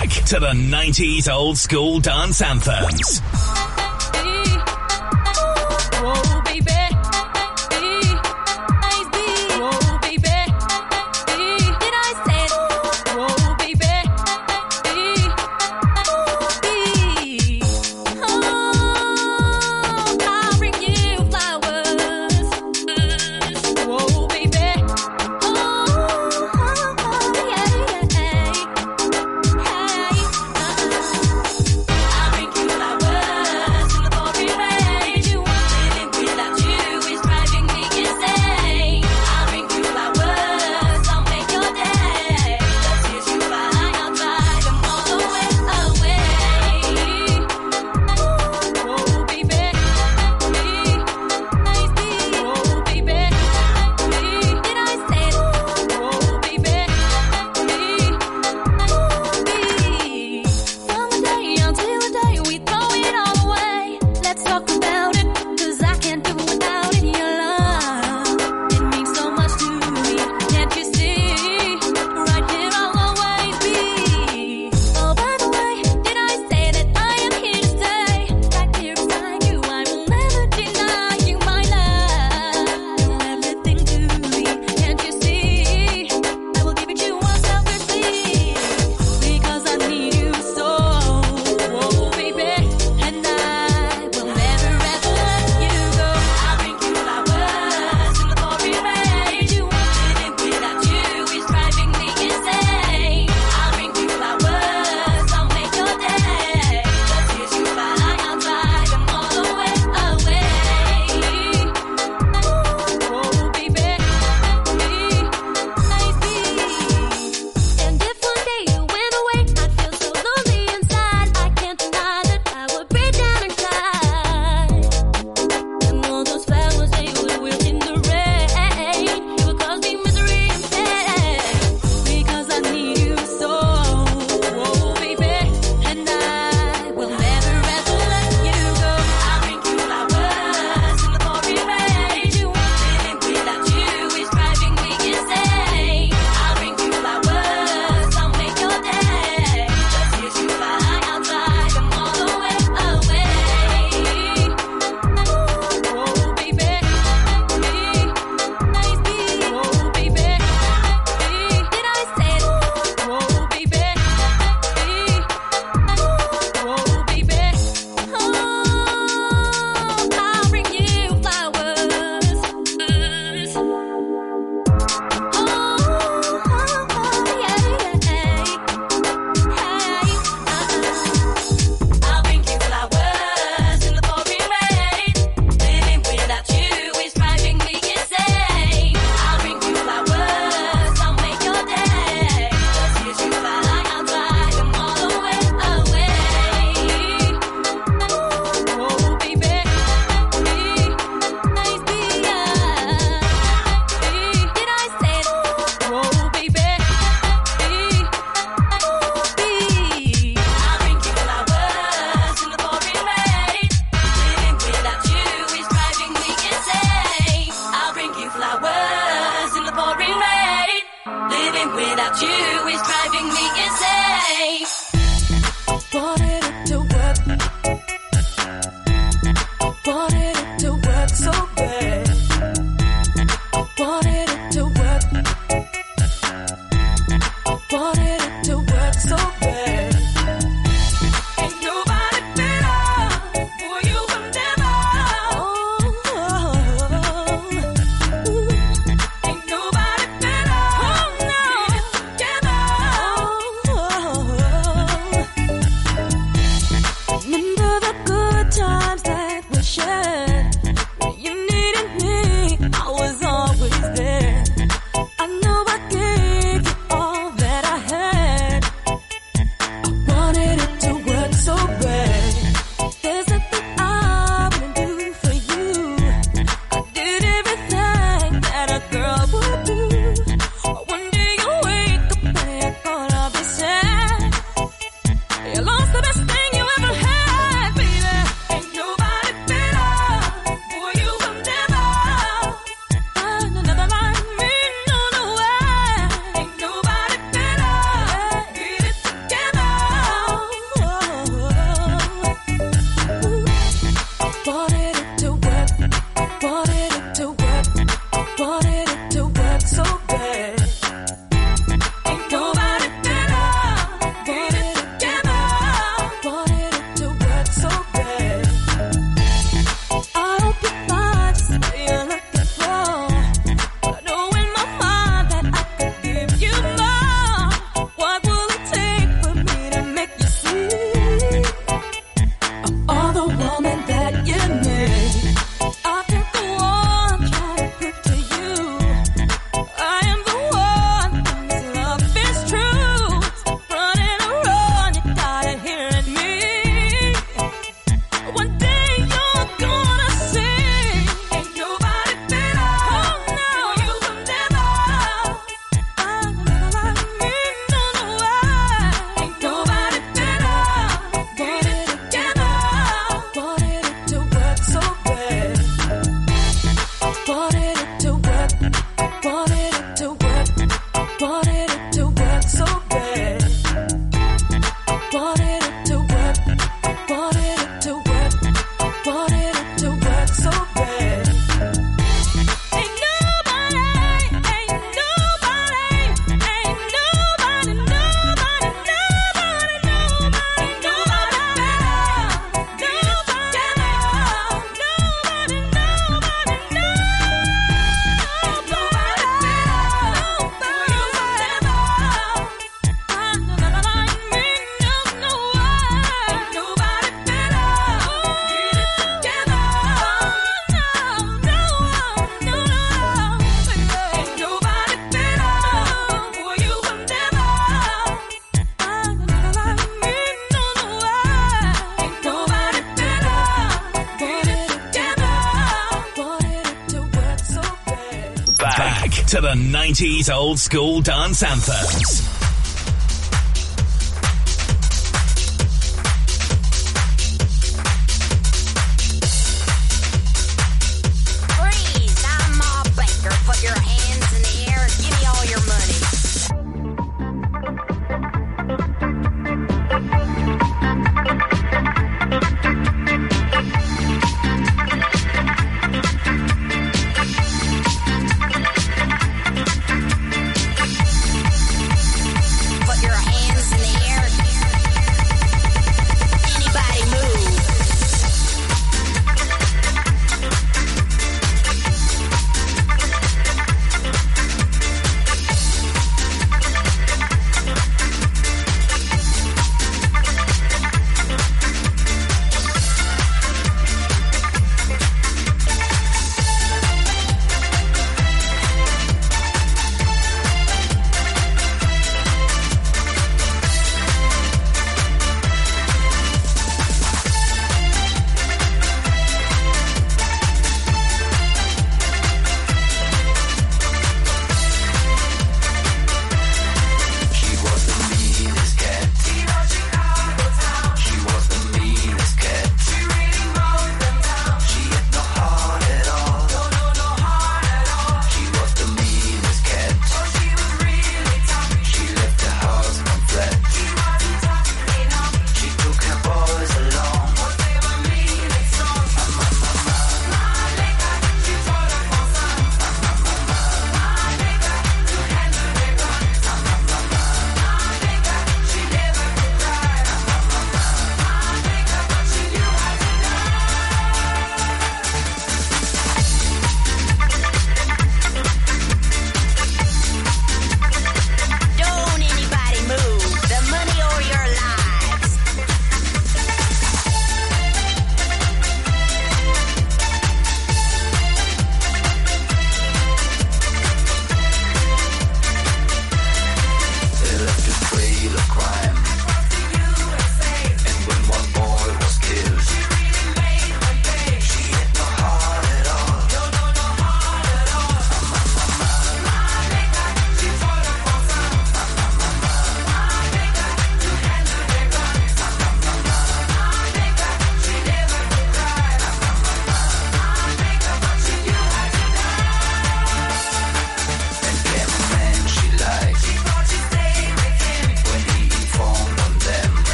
back to the nineties old school dance anthems. Well, to the nineties old school dance anthems.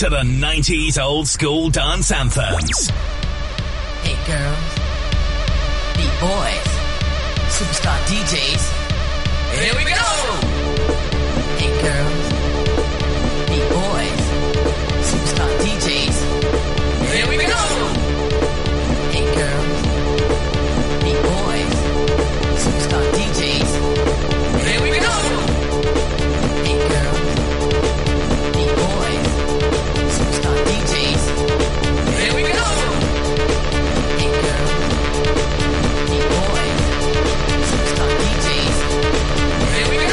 To the nineties old school dance anthems. Hey girls, beat boys, superstar D Js, Here we go! Hey girls, hey boys, superstar D Js. Here we go! Hey girls, hey boys, superstar D Js. Here we go! Hey girls, hey boys, superstar D Js. Here we go! Hey girls, hey boys, superstar D Js. Here we go!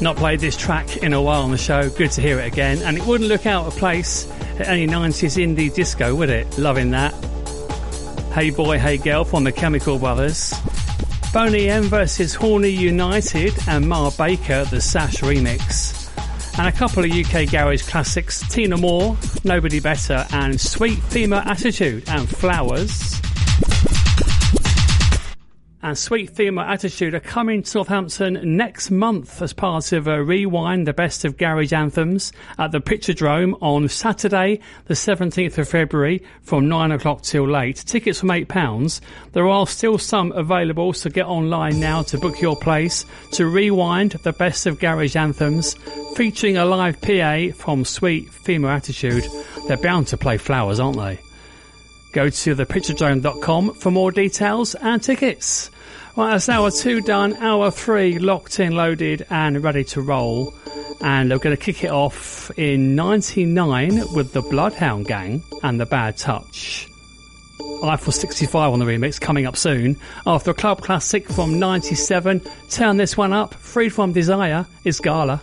Not played this track in a while on the show. Good to hear it again, and it wouldn't look out of place at any nineties indie disco, would it? Loving that. Hey Boy, Hey Girl from the Chemical Brothers. Boney M versus Horny United and Ma Baker, the Sash remix. And a couple of U K garage classics, Tina Moore, Nobody Better, and Sweet Female Attitude and Flowers. and Sweet Female Attitude are coming to Southampton next month as part of a Rewind, the Best of Garage Anthems at the Picture Drome on Saturday the seventeenth of February from nine o'clock till late. Tickets from eight pounds. There are still some available, so get online now to book your place to Rewind, the Best of Garage Anthems featuring a live P A from Sweet Female Attitude. They're bound to play Flowers, aren't they? Go to the picture drome dot com for more details and tickets. Right, that's hour two done, hour three locked in, loaded and ready to roll. And I'm going to kick it off in ninety-nine with the Bloodhound Gang and the Bad Touch. Eiffel sixty-five on the remix coming up soon. After a club classic from ninety-seven, turn this one up. Freed From Desire is Gala.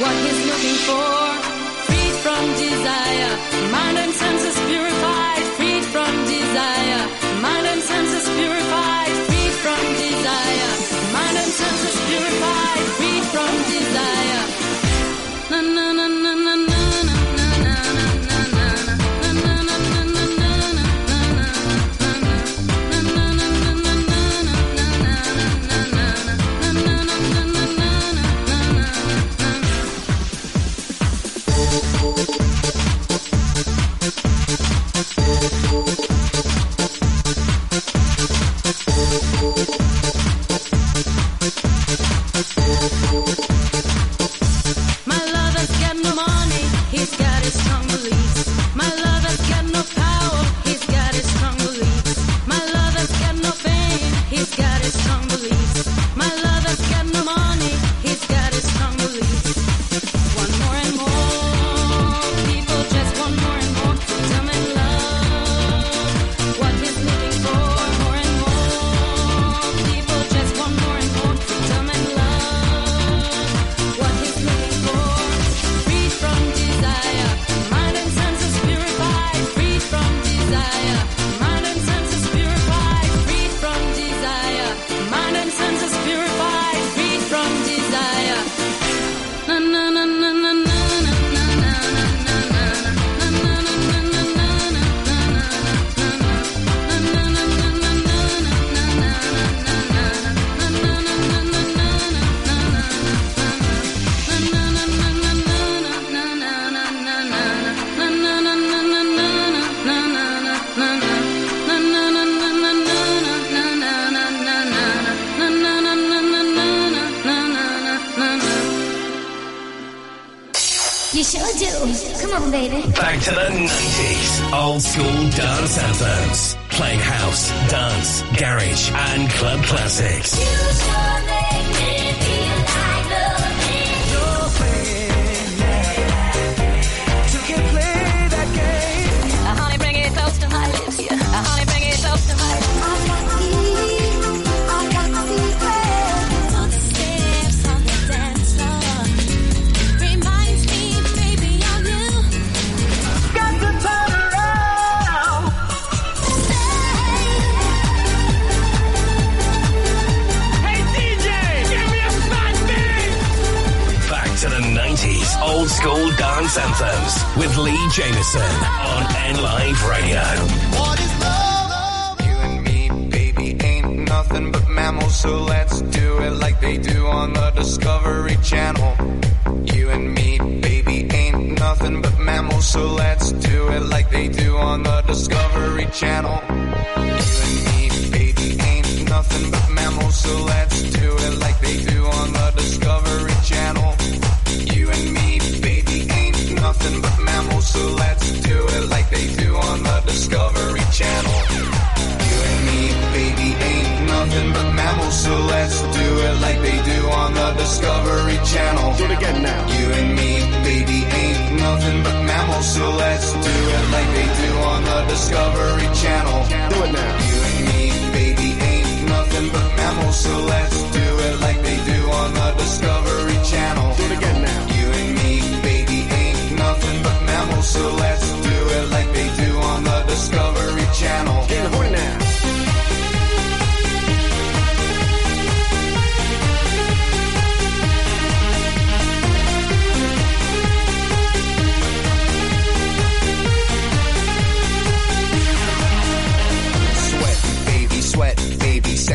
What he's looking for, freed from desire, mind and senses purified, freed from desire, mind and senses purified, freed from desire, mind and senses purified, freed from desire. Na na na na na na na na na na na na. Discovery Channel. Do it now. You and me, baby, ain't nothing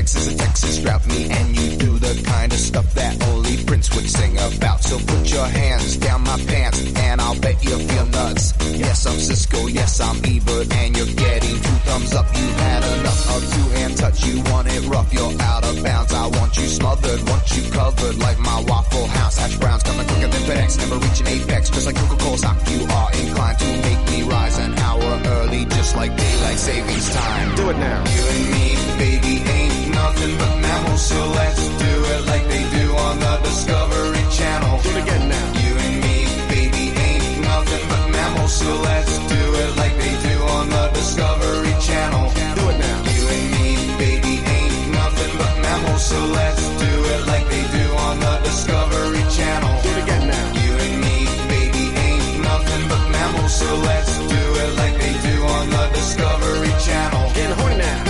Texas and Texas drought me, and you do the kind of stuff that only Prince would sing about. So put your hands down my pants, and I'll bet you'll feel nuts. Yes, I'm Cisco, yes, I'm Ebert, and you're getting two thumbs up. You've had enough of two-hand touch, you want it rough, you're out of bounds. I want you smothered, want you covered like my Waffle House. Hash browns coming quicker than FedEx, never reaching apex, just like Coca-Cola stock. You are inclined to make me rise an hour early, just like daylight savings time. Do it now. You and me, baby, ain't nothing but mammals, so let's do it like they do on the Discovery Channel. Do it again now. You and me, baby, ain't nothing but mammals, so let's do it like they do on the Discovery Channel. Do it now. You and me, baby, ain't nothing but mammals, so let's do it like they do on the Discovery Channel. Do it again now. You and me, baby, ain't nothing but mammals, so let's do it like they do on the Discovery Channel. Get horny now.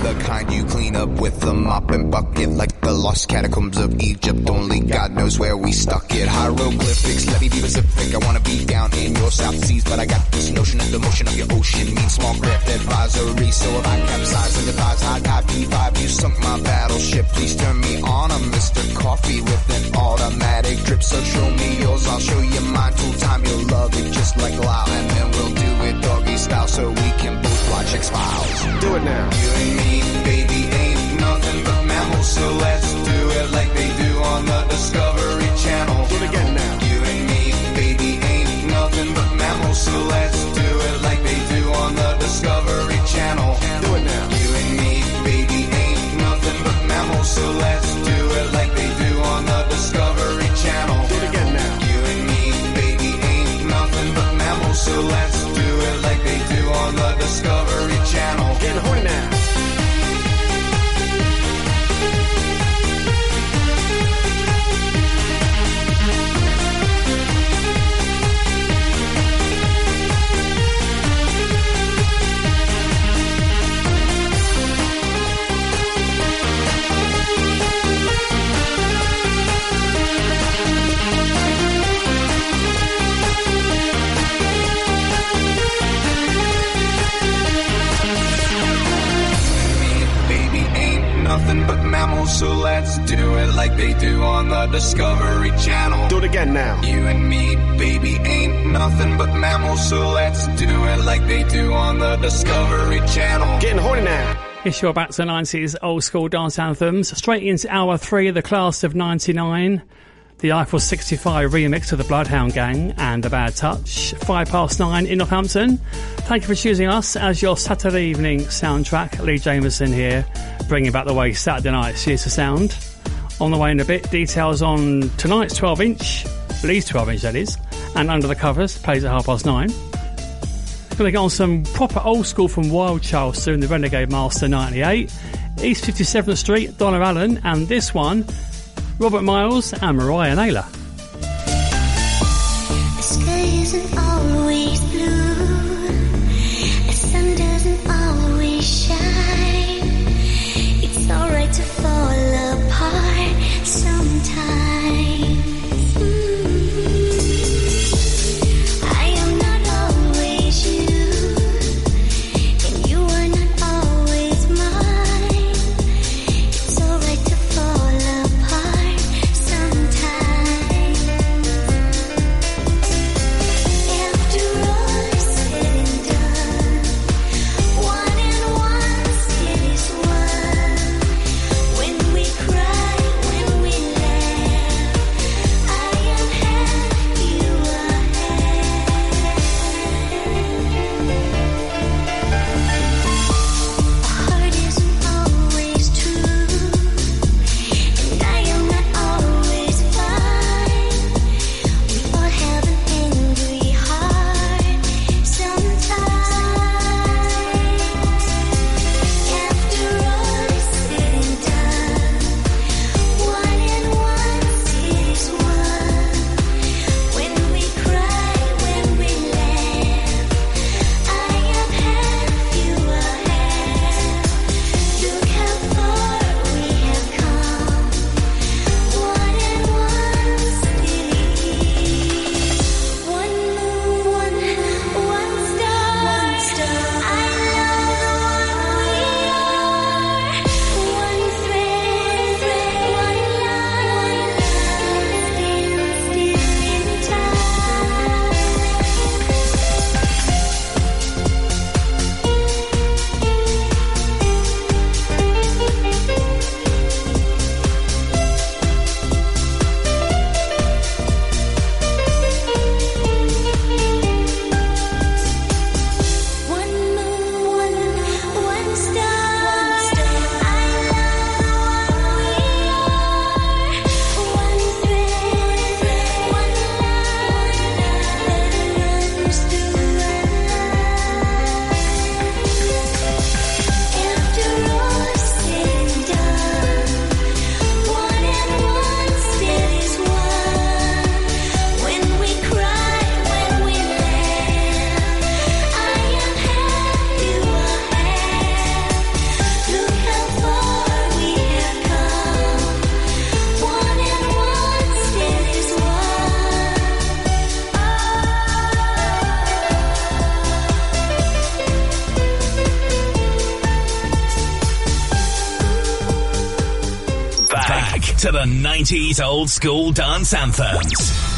The kind you clean up with a mop and bucket, like the lost catacombs of Egypt. Only God knows where we stuck it. Hieroglyphics, let me be Pacific. I wanna be down in your South Seas, but I got this notion that the motion of your ocean means small craft advisory. So if I capsize in the thighs, high dive P five. You sunk my battleship. Please turn me on. I'm Mister Coffee with an automatic drip. So show me yours, I'll show you mine. Two time you'll love it, just like Lyle, and then we'll do it doggy style, so we can both watch X-Files. Do it now. You and me, baby, ain't nothing but mammals, so let's do it like they do on the Discovery Channel. Do it again now. You and me, baby, ain't nothing but mammals, so let's do it like they do on the Discovery Channel. Do it now. You and me, baby, ain't nothing but mammals, so let's do it like they do on the Discovery Channel. Do it again now. You and me, baby, ain't nothing but mammals, so let's do it like they do on the Discovery Channel. Get horny now. Nothing but mammals, so let's do it like they do on the Discovery Channel. Do it again now. You and me, baby, ain't nothing but mammals, so let's do it like they do on the Discovery Channel. Getting horny now. It's your back to nineties old school dance anthems. Straight into hour three, the class of ninety-nine, the Eiffel sixty-five remix of the Bloodhound Gang and The Bad Touch. Five past nine in Northampton. Thank you for choosing us as your Saturday evening soundtrack. Lee Jamieson here, bringing back the way Saturday nights used to sound. On the way in a bit, details on tonight's twelve-inch, Lee's twelve-inch that is, and Under the Covers, plays at half past nine. Going to get on some proper old school from Wild Child soon, the Renegade Master ninety-eight, East fifty-seventh Street, Donna Allen, and this one, Robert Miles and Mariah Naylor. The sky isn't always blue, the sun doesn't always shine. It's alright to fall apart sometimes. After all to the nineties old school dance anthems.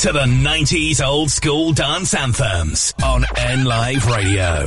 To the nineties old school dance anthems on NLive Radio.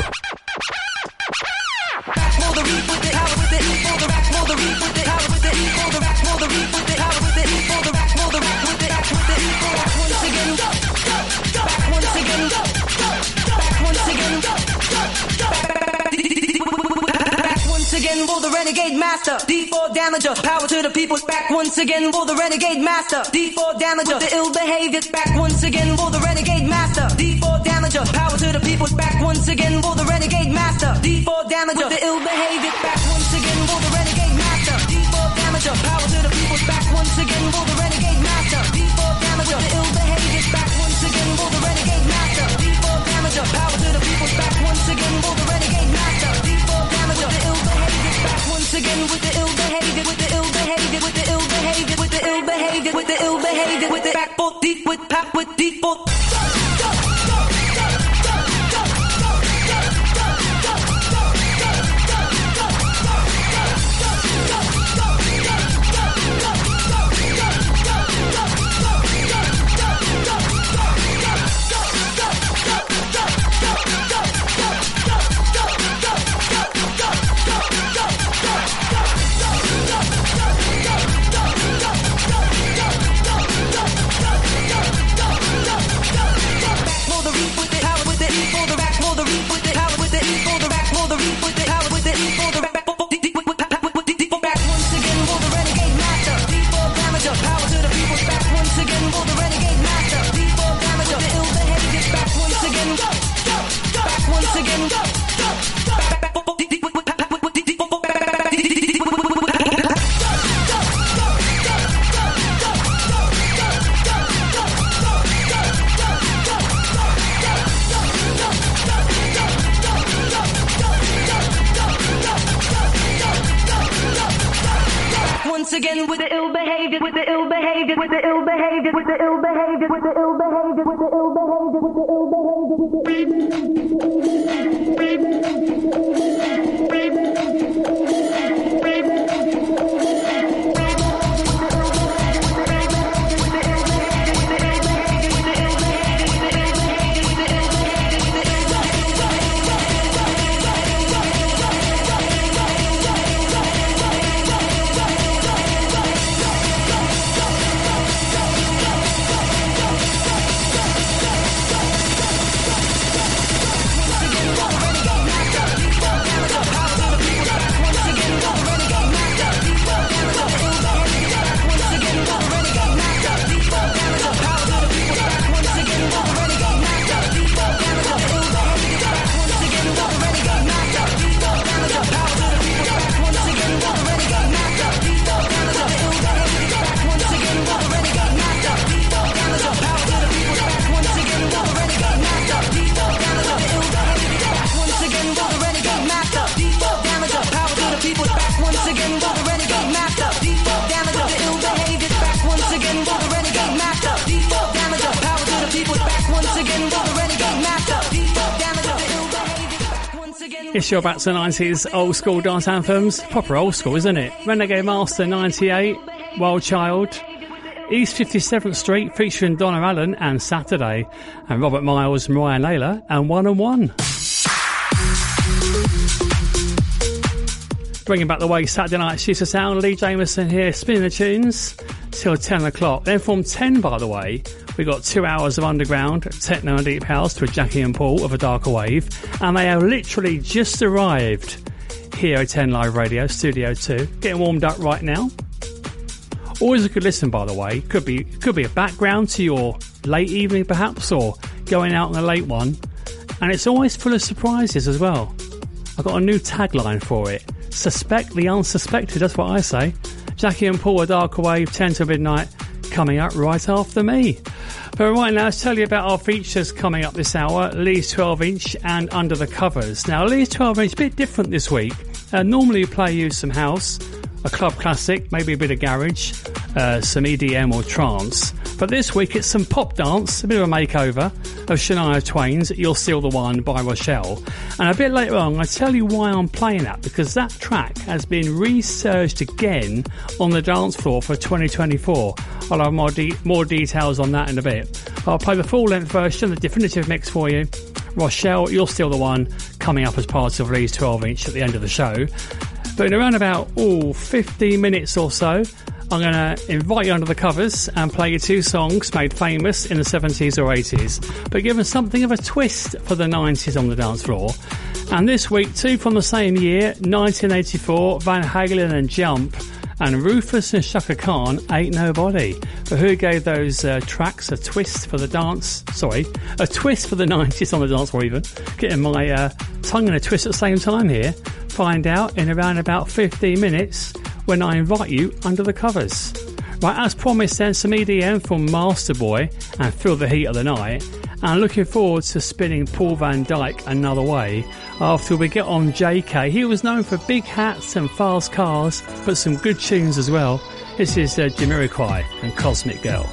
Again, roll the renegade master, D four damager, power to the people, back once again, roll the renegade master, D four damager, the ill behavior, back once again, roll the renegade master, D four damager, power to the people, back once again, roll the renegade master, D four damager, the ill behavior, back once again, roll the renegade master, D four damager, power to the people, back once again, roll the renegade master, D four damager, the ill behavior, back once again, roll the renegade master, D four damager, power to the people, back once again, roll the renegade master, D four damager, the ill behavior. Back once again with the ill behavior, with the ill behavior, with the ill behavior, with the ill behavior, with the ill behavior, with the back foot deep with pack with deep foot. again with the ill behavior, with the ill behavior, with the ill behavior, with the ill behavior, with the ill behavior, with the ill behavior, with the ill behavior, with the ill behavior, with the ill It's your back to nineties old school dance anthems. Proper old school, isn't it? Renegade Master ninety-eight, Wild Child, East fifty-seventh Street featuring Donna Allen and Saturday, and Robert Miles, Mariah Naylor, and One and One. Bringing back the way Saturday night's used to sound, Lee Jamieson here spinning the tunes till ten o'clock. Then from ten, by the way, we got two hours of underground techno and deep house with Jackie and Paul of A Darker Wave, and they have literally just arrived here at NLive Radio Studio Two, getting warmed up right now. Always a good listen, by the way. Could be could be a background to your late evening, perhaps, or going out on a late one. And it's always full of surprises as well. I've got a new tagline for it: suspect the unsuspected. That's what I say. Jackie and Paul, A Darker Wave, ten to midnight. Coming up right after me. But right now, let's tell you about our features coming up this hour, Lee's twelve inch and Under the Covers. Now, Lee's twelve inch, a bit different this week. Uh, normally, we play you some house, a club classic, maybe a bit of garage, uh, some E D M or trance. But this week, it's some pop dance, a bit of a makeover of Shania Twain's You're Still the One by Rochelle. And a bit later on, I'll tell you why I'm playing that, because that track has been resurged again on the dance floor for twenty twenty-four. I'll have more, de- more details on that in a bit. I'll play the full-length version, the definitive mix for you. Rochelle, You're Still the One, coming up as part of Lee's twelve inch at the end of the show. But in around about oh, fifteen minutes or so, I'm going to invite you under the covers and play you two songs made famous in the seventies or eighties, but given something of a twist for the nineties on the dance floor. And this week, two from the same year, nineteen eighty-four, Van Halen and Jump, and Rufus and Shaka Khan, Ain't Nobody. But who gave those uh, tracks a twist for the dance? Sorry, a twist for the nineties on the dance floor even. Getting my uh, tongue in a twist at the same time here. Find out in around about fifteen minutes when I invite you under the covers. Right, as promised then, some E D M from Masterboy and Feel the Heat of the Night. And looking forward to spinning Paul van Dyk Another Way after we get on J K. He was known for big hats and fast cars, but some good tunes as well. This is uh, Jamiroquai and Cosmic Girl.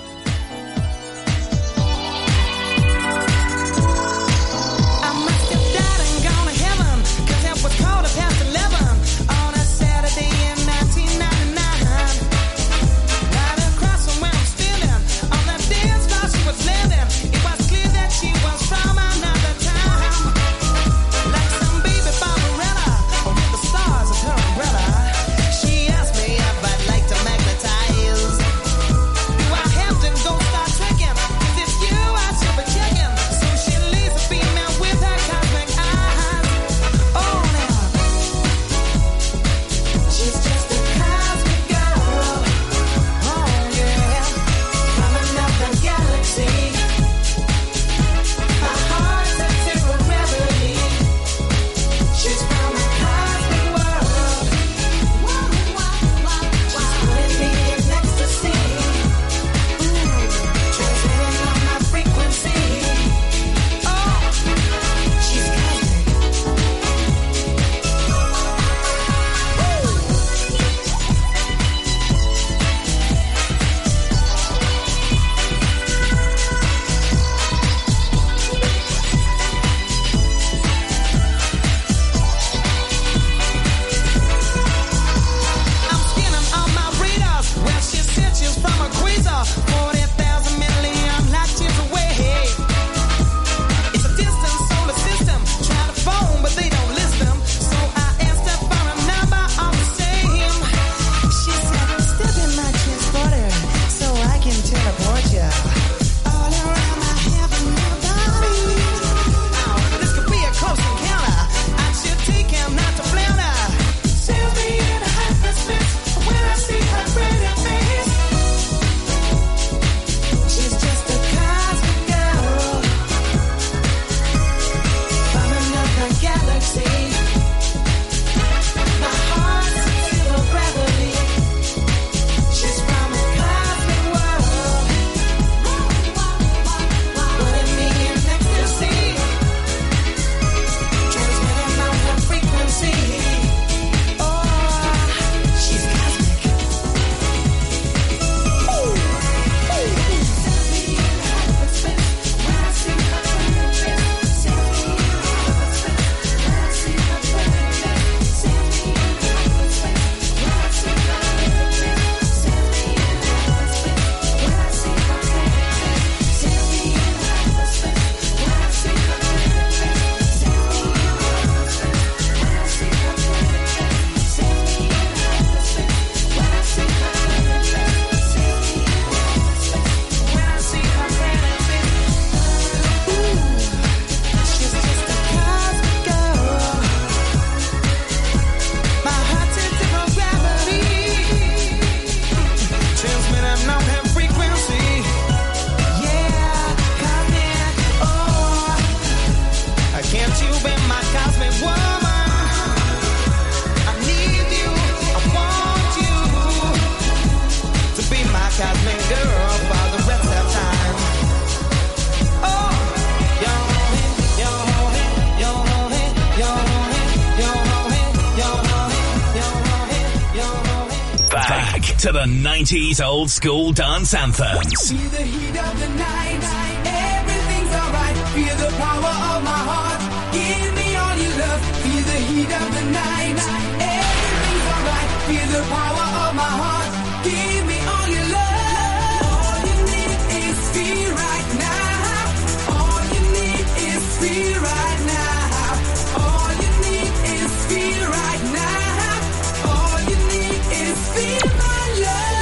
Back to the nineties old school dance anthems. See the heat of the night, everything's alright. Feel the power of my heart, give me all your love. Feel the heat of the night, everything's alright. Feel the power of my heart, give me all your love. All you need is feel right now. All you need is feel right now. All you need is feel right now. Feel my love.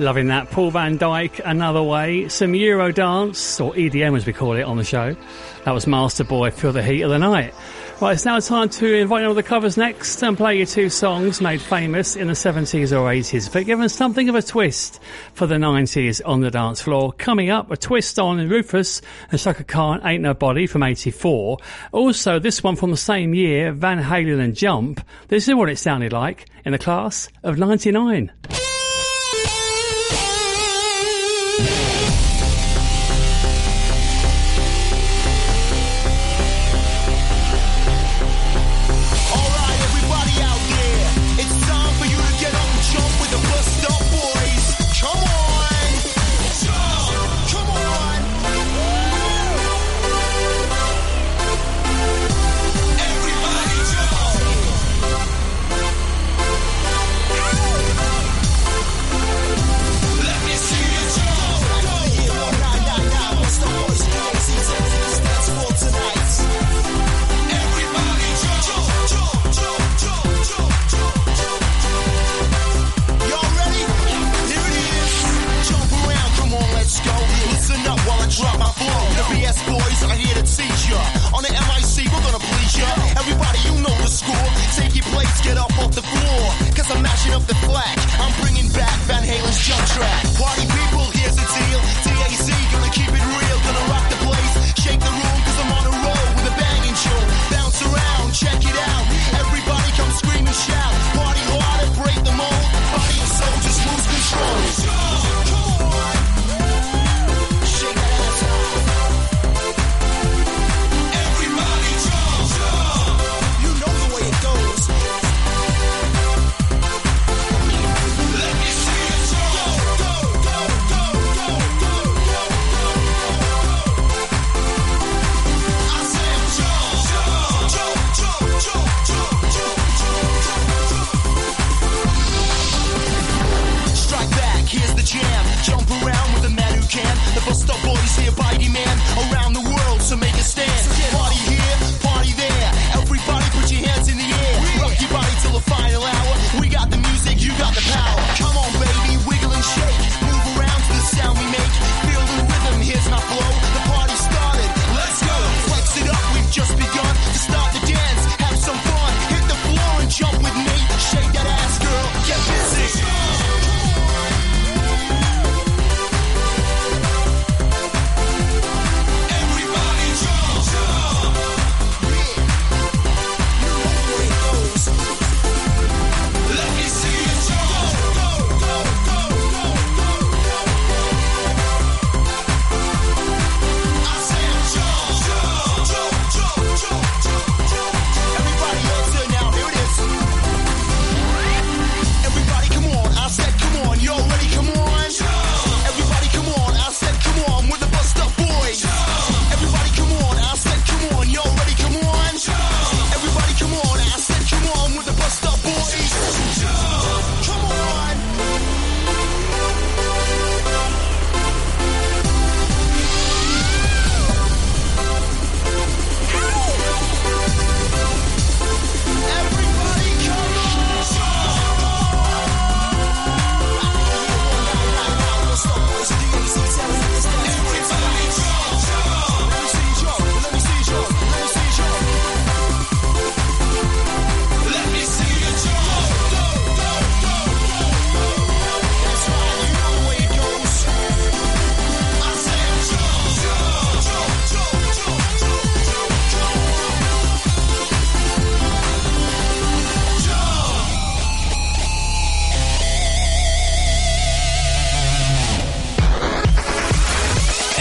Loving that. Paul van Dyk, Another Way. Some Eurodance, or E D M as we call it on the show. That was Master Boy, Feel the Heat of the Night. Right, it's now time to invite you on the covers next and play your two songs made famous in the seventies or eighties, but given something of a twist for the nineties on the dance floor. Coming up, a twist on Rufus and Shaka Khan, Ain't Nobody from eighty-four. Also, this one from the same year, Van Halen and Jump. This is what it sounded like in the class of ninety-nine.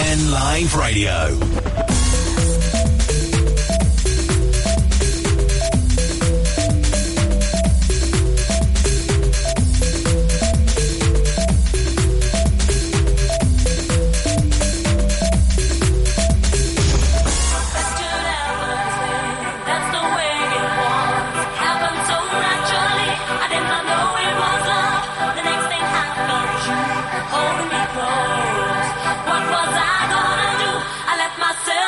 NLive Radio. Myself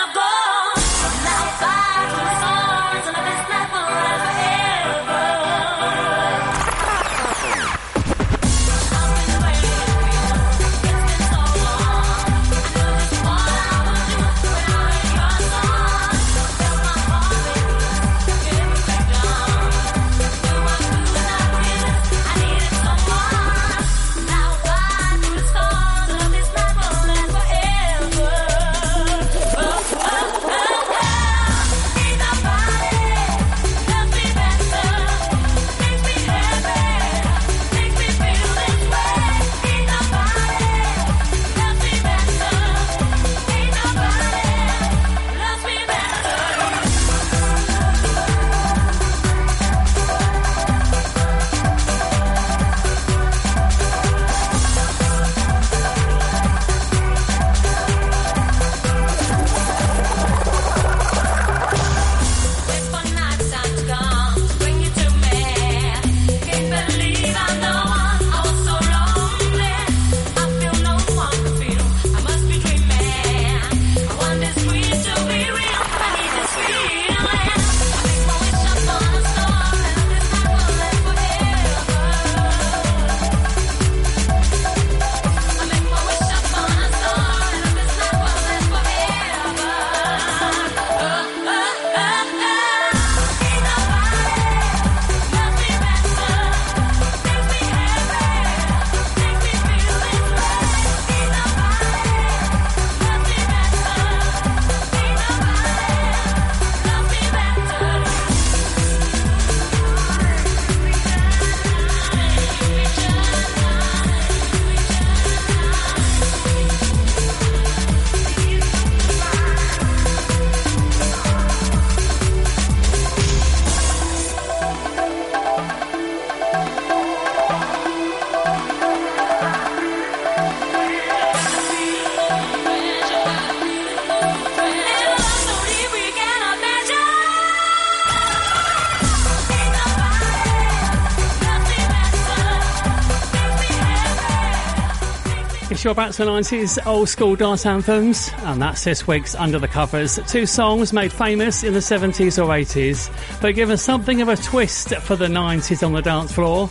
It's your Back to the nineties Old School Dance Anthems, and that's this week's Under the Covers. Two songs made famous in the seventies or eighties, but given something of a twist for the nineties on the dance floor.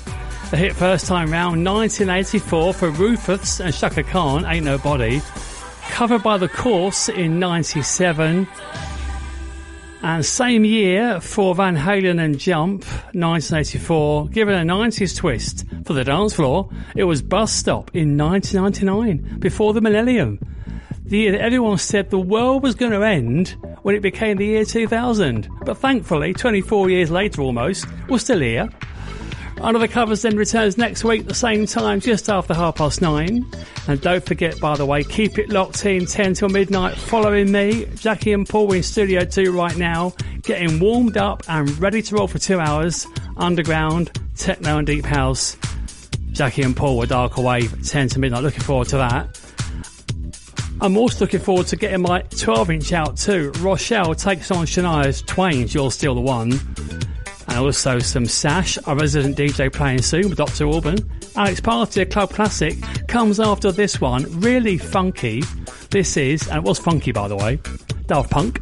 The hit first time round, nineteen eighty-four, for Rufus and Shaka Khan, Ain't Nobody, covered by The Course in ninety-seven. And same year for Van Halen and Jump, nineteen eighty-four, given a nineties twist for the dance floor, it was Bus Stop in nineteen ninety-nine, before the millennium. The year that everyone said the world was going to end when it became the year two thousand. But thankfully, twenty-four years later almost, we're still here. Under the Covers then returns next week at the same time, just after half past nine. And don't forget, by the way, keep it locked in ten till midnight following me. Jackie and Paul in Studio two right now, getting warmed up and ready to roll for two hours. Underground, techno and deep house. Jackie and Paul with Darker Wave, ten to midnight. Looking forward to that. I'm also looking forward to getting my twelve-inch out too. Rochelle takes on Shania Twain's You're Still the One. And also some Sash, our resident D J, playing soon with Doctor Alban. Alex Party, a club classic, comes after this one. Really funky. This is, and it was funky by the way, Daft Punk.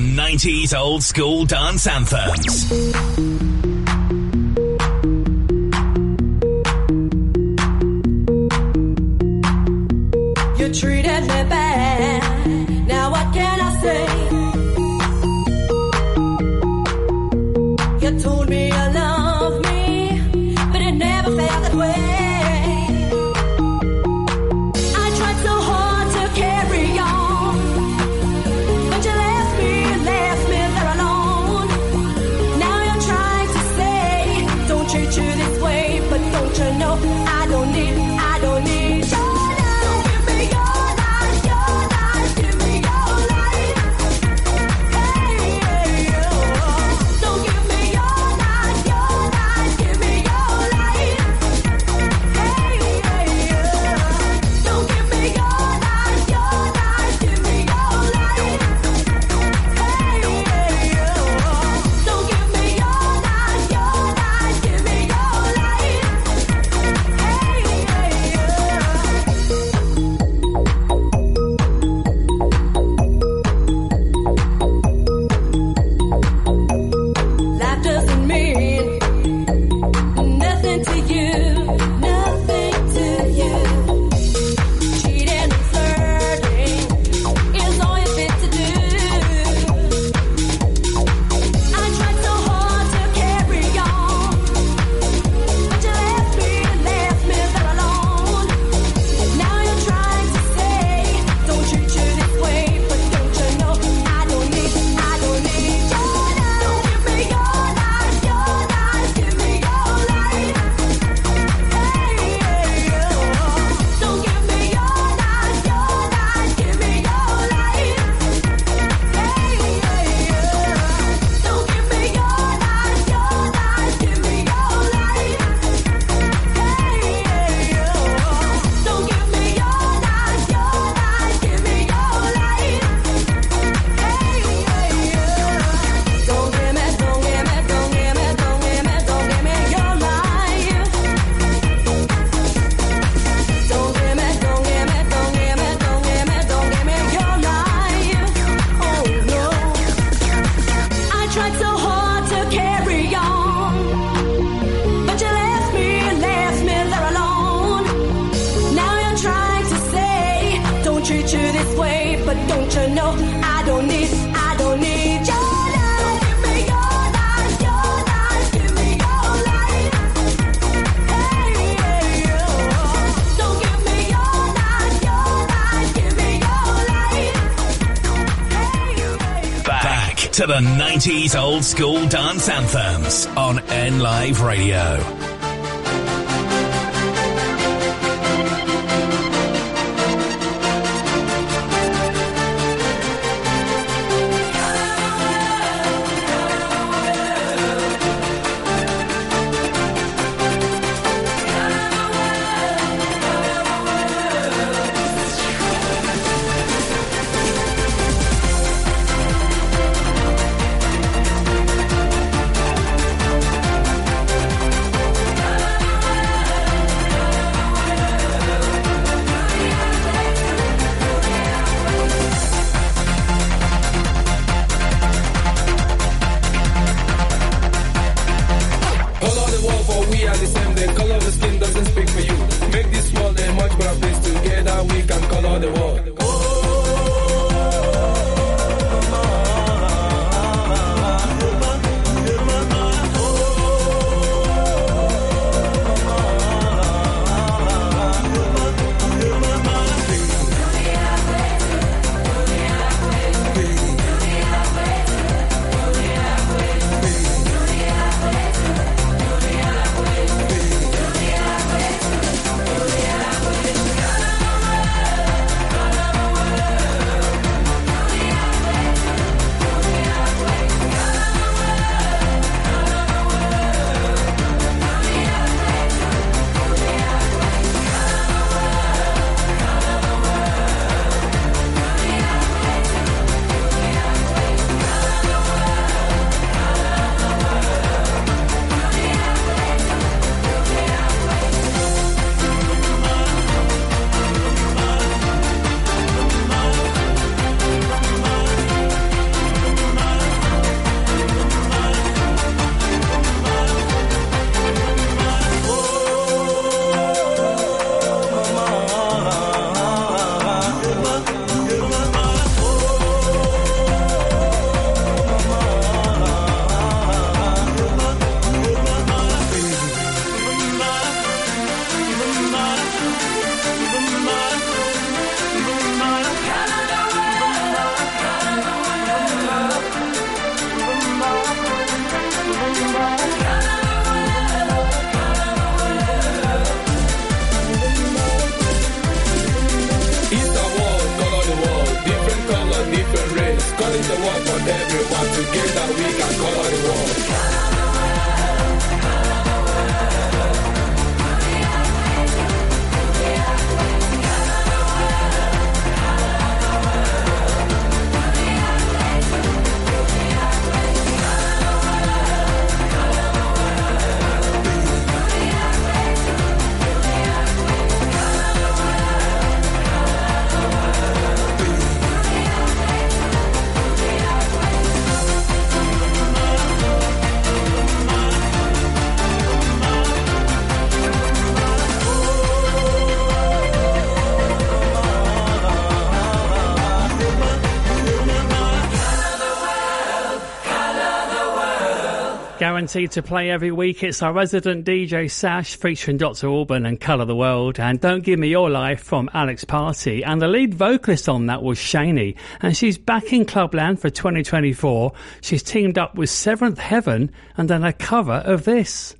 nineties Old School Dance Anthems. this way, but don't you know I don't need, I don't need your love. Give me your life, your life, give me your life. Hey, hey, oh. Don't give me your life, your life, give me your life. Hey, hey. Back to the nineties old school dance anthems on NLive Radio. Guaranteed to play every week, it's our resident D J Sash featuring Doctor Alban and Colour the World, and Don't Give Me Your Life from Alex Party. And the lead vocalist on that was Shaney, and she's back in Clubland for twenty twenty-four. She's teamed up with seventh Heaven and then a cover of this.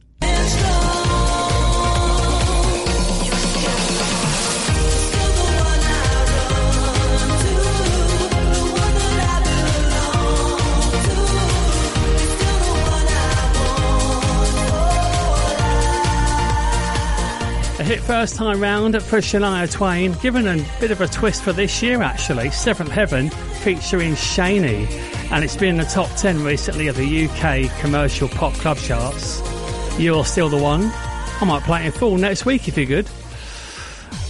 Hit first time round for Shania Twain, given a bit of a twist for this year actually, seventh Heaven featuring Shaney, and it's been in the top ten recently of the U K commercial pop club charts. You're Still the One. I might play it in full next week if you're good.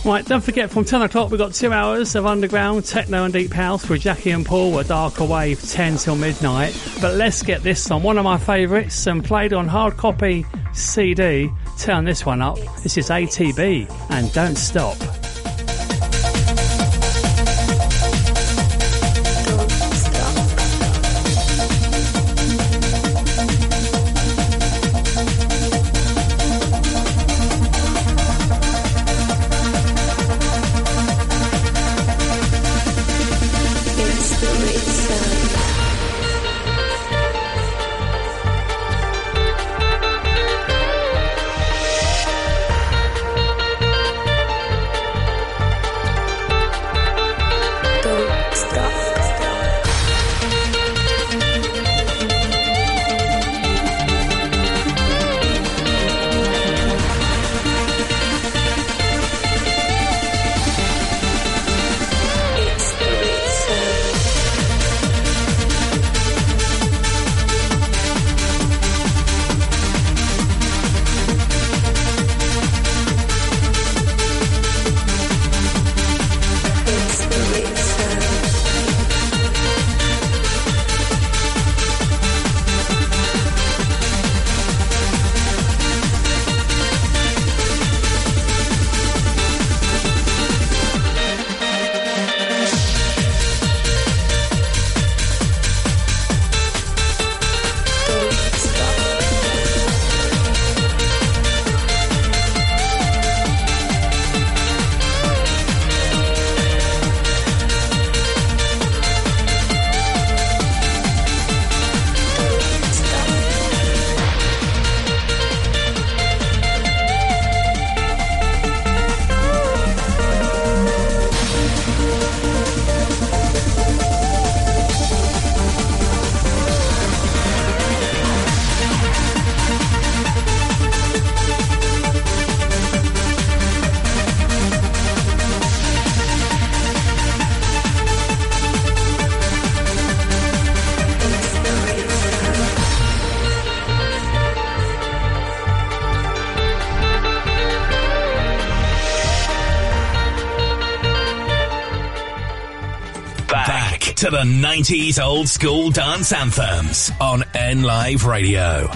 Right, don't forget from ten o'clock we've got two hours of underground, techno and deep house with Jackie and Paul at Darker Wave ten till midnight. But let's get this on, one of my favourites and played on hard copy C D. Turn this one up. This is A T B and Don't Stop. to the nineties old school dance anthems on NLive Radio.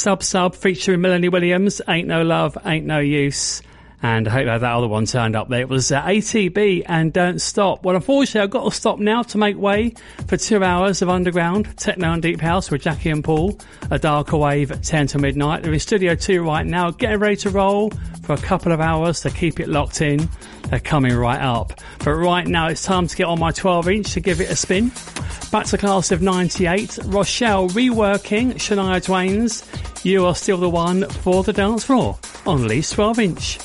Sub Sub featuring Melanie Williams, Ain't No Love, Ain't No Use. And I hope that other one turned up there. It was uh, A T B and Don't Stop. Well, unfortunately, I've got to stop now to make way for two hours of underground techno and deep house with Jackie and Paul, a darker wave at ten to midnight. They're in Studio two right now, getting ready to roll for a couple of hours, to keep it locked in. They're coming right up. But right now, it's time to get on my twelve inch to give it a spin. Back to class of ninety-eight, Rochelle reworking Shania Twain's You Are Still the One for the Dance Floor on Lee's twelve inch.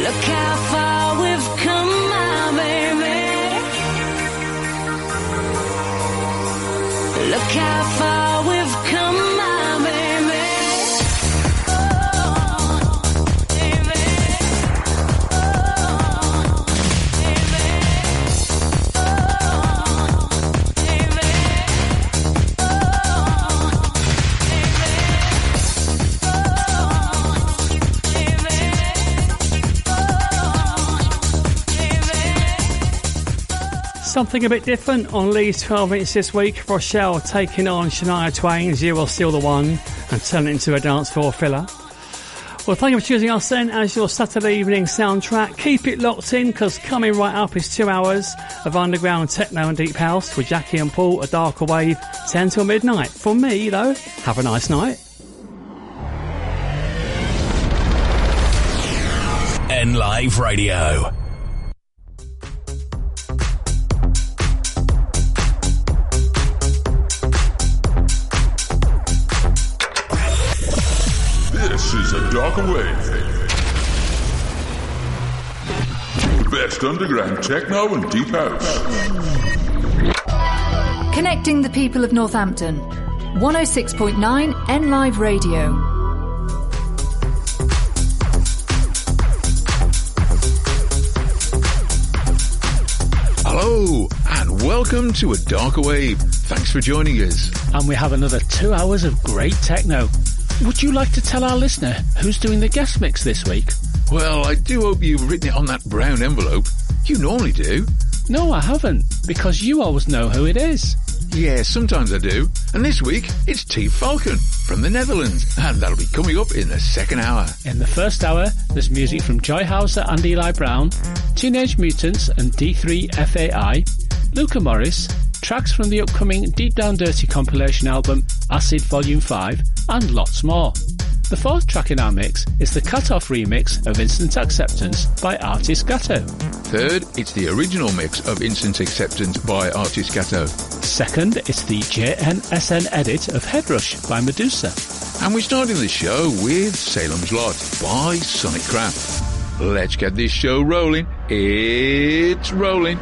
Look how far we've come, my baby. Look how far we've come, my baby. Oh, baby. Oh, baby. Oh, baby. Oh, baby. Something a bit different on Lee's twelve inch this week. Rochelle taking on Shania Twain's You Will Steal the One and turn it into a dance floor filler. Well, thank you for choosing us then as your Saturday evening soundtrack. Keep it locked in, because coming right up is two hours of underground techno and deep house with Jackie and Paul, a darker wave, ten till midnight. From me, though, have a nice night. NLive Radio. This is a dark wave. Best underground techno and deep house. Connecting the people of Northampton. one oh six point nine NLive Radio. Hello, and welcome to A Darker Wave. Thanks for joining us. And we have another two hours of great techno. Would you like to tell our listener who's doing the guest mix this week? Well, I do hope you've written it on that brown envelope. You normally do. No, I haven't, because you always know who it is. Yeah, sometimes I do. And this week, it's T Falcon from the Netherlands, and that'll be coming up in the second hour. In the first hour, there's music from Joy Hauser and Eli Brown, Teenage Mutants and D three F A I, Luca Morris, tracks from the upcoming Deep Down Dirty compilation album Acid Volume five, and lots more. The fourth track in our mix is the Cut-Off remix of Instant Acceptance by Artist Gatto. Third, it's the original mix of Instant Acceptance by Artist Gatto. Second, it's the J N S N edit of Head Rush by Medusa. And we're starting the show with Salem's Lot by Sonic Craft. Let's get this show rolling. It's rolling.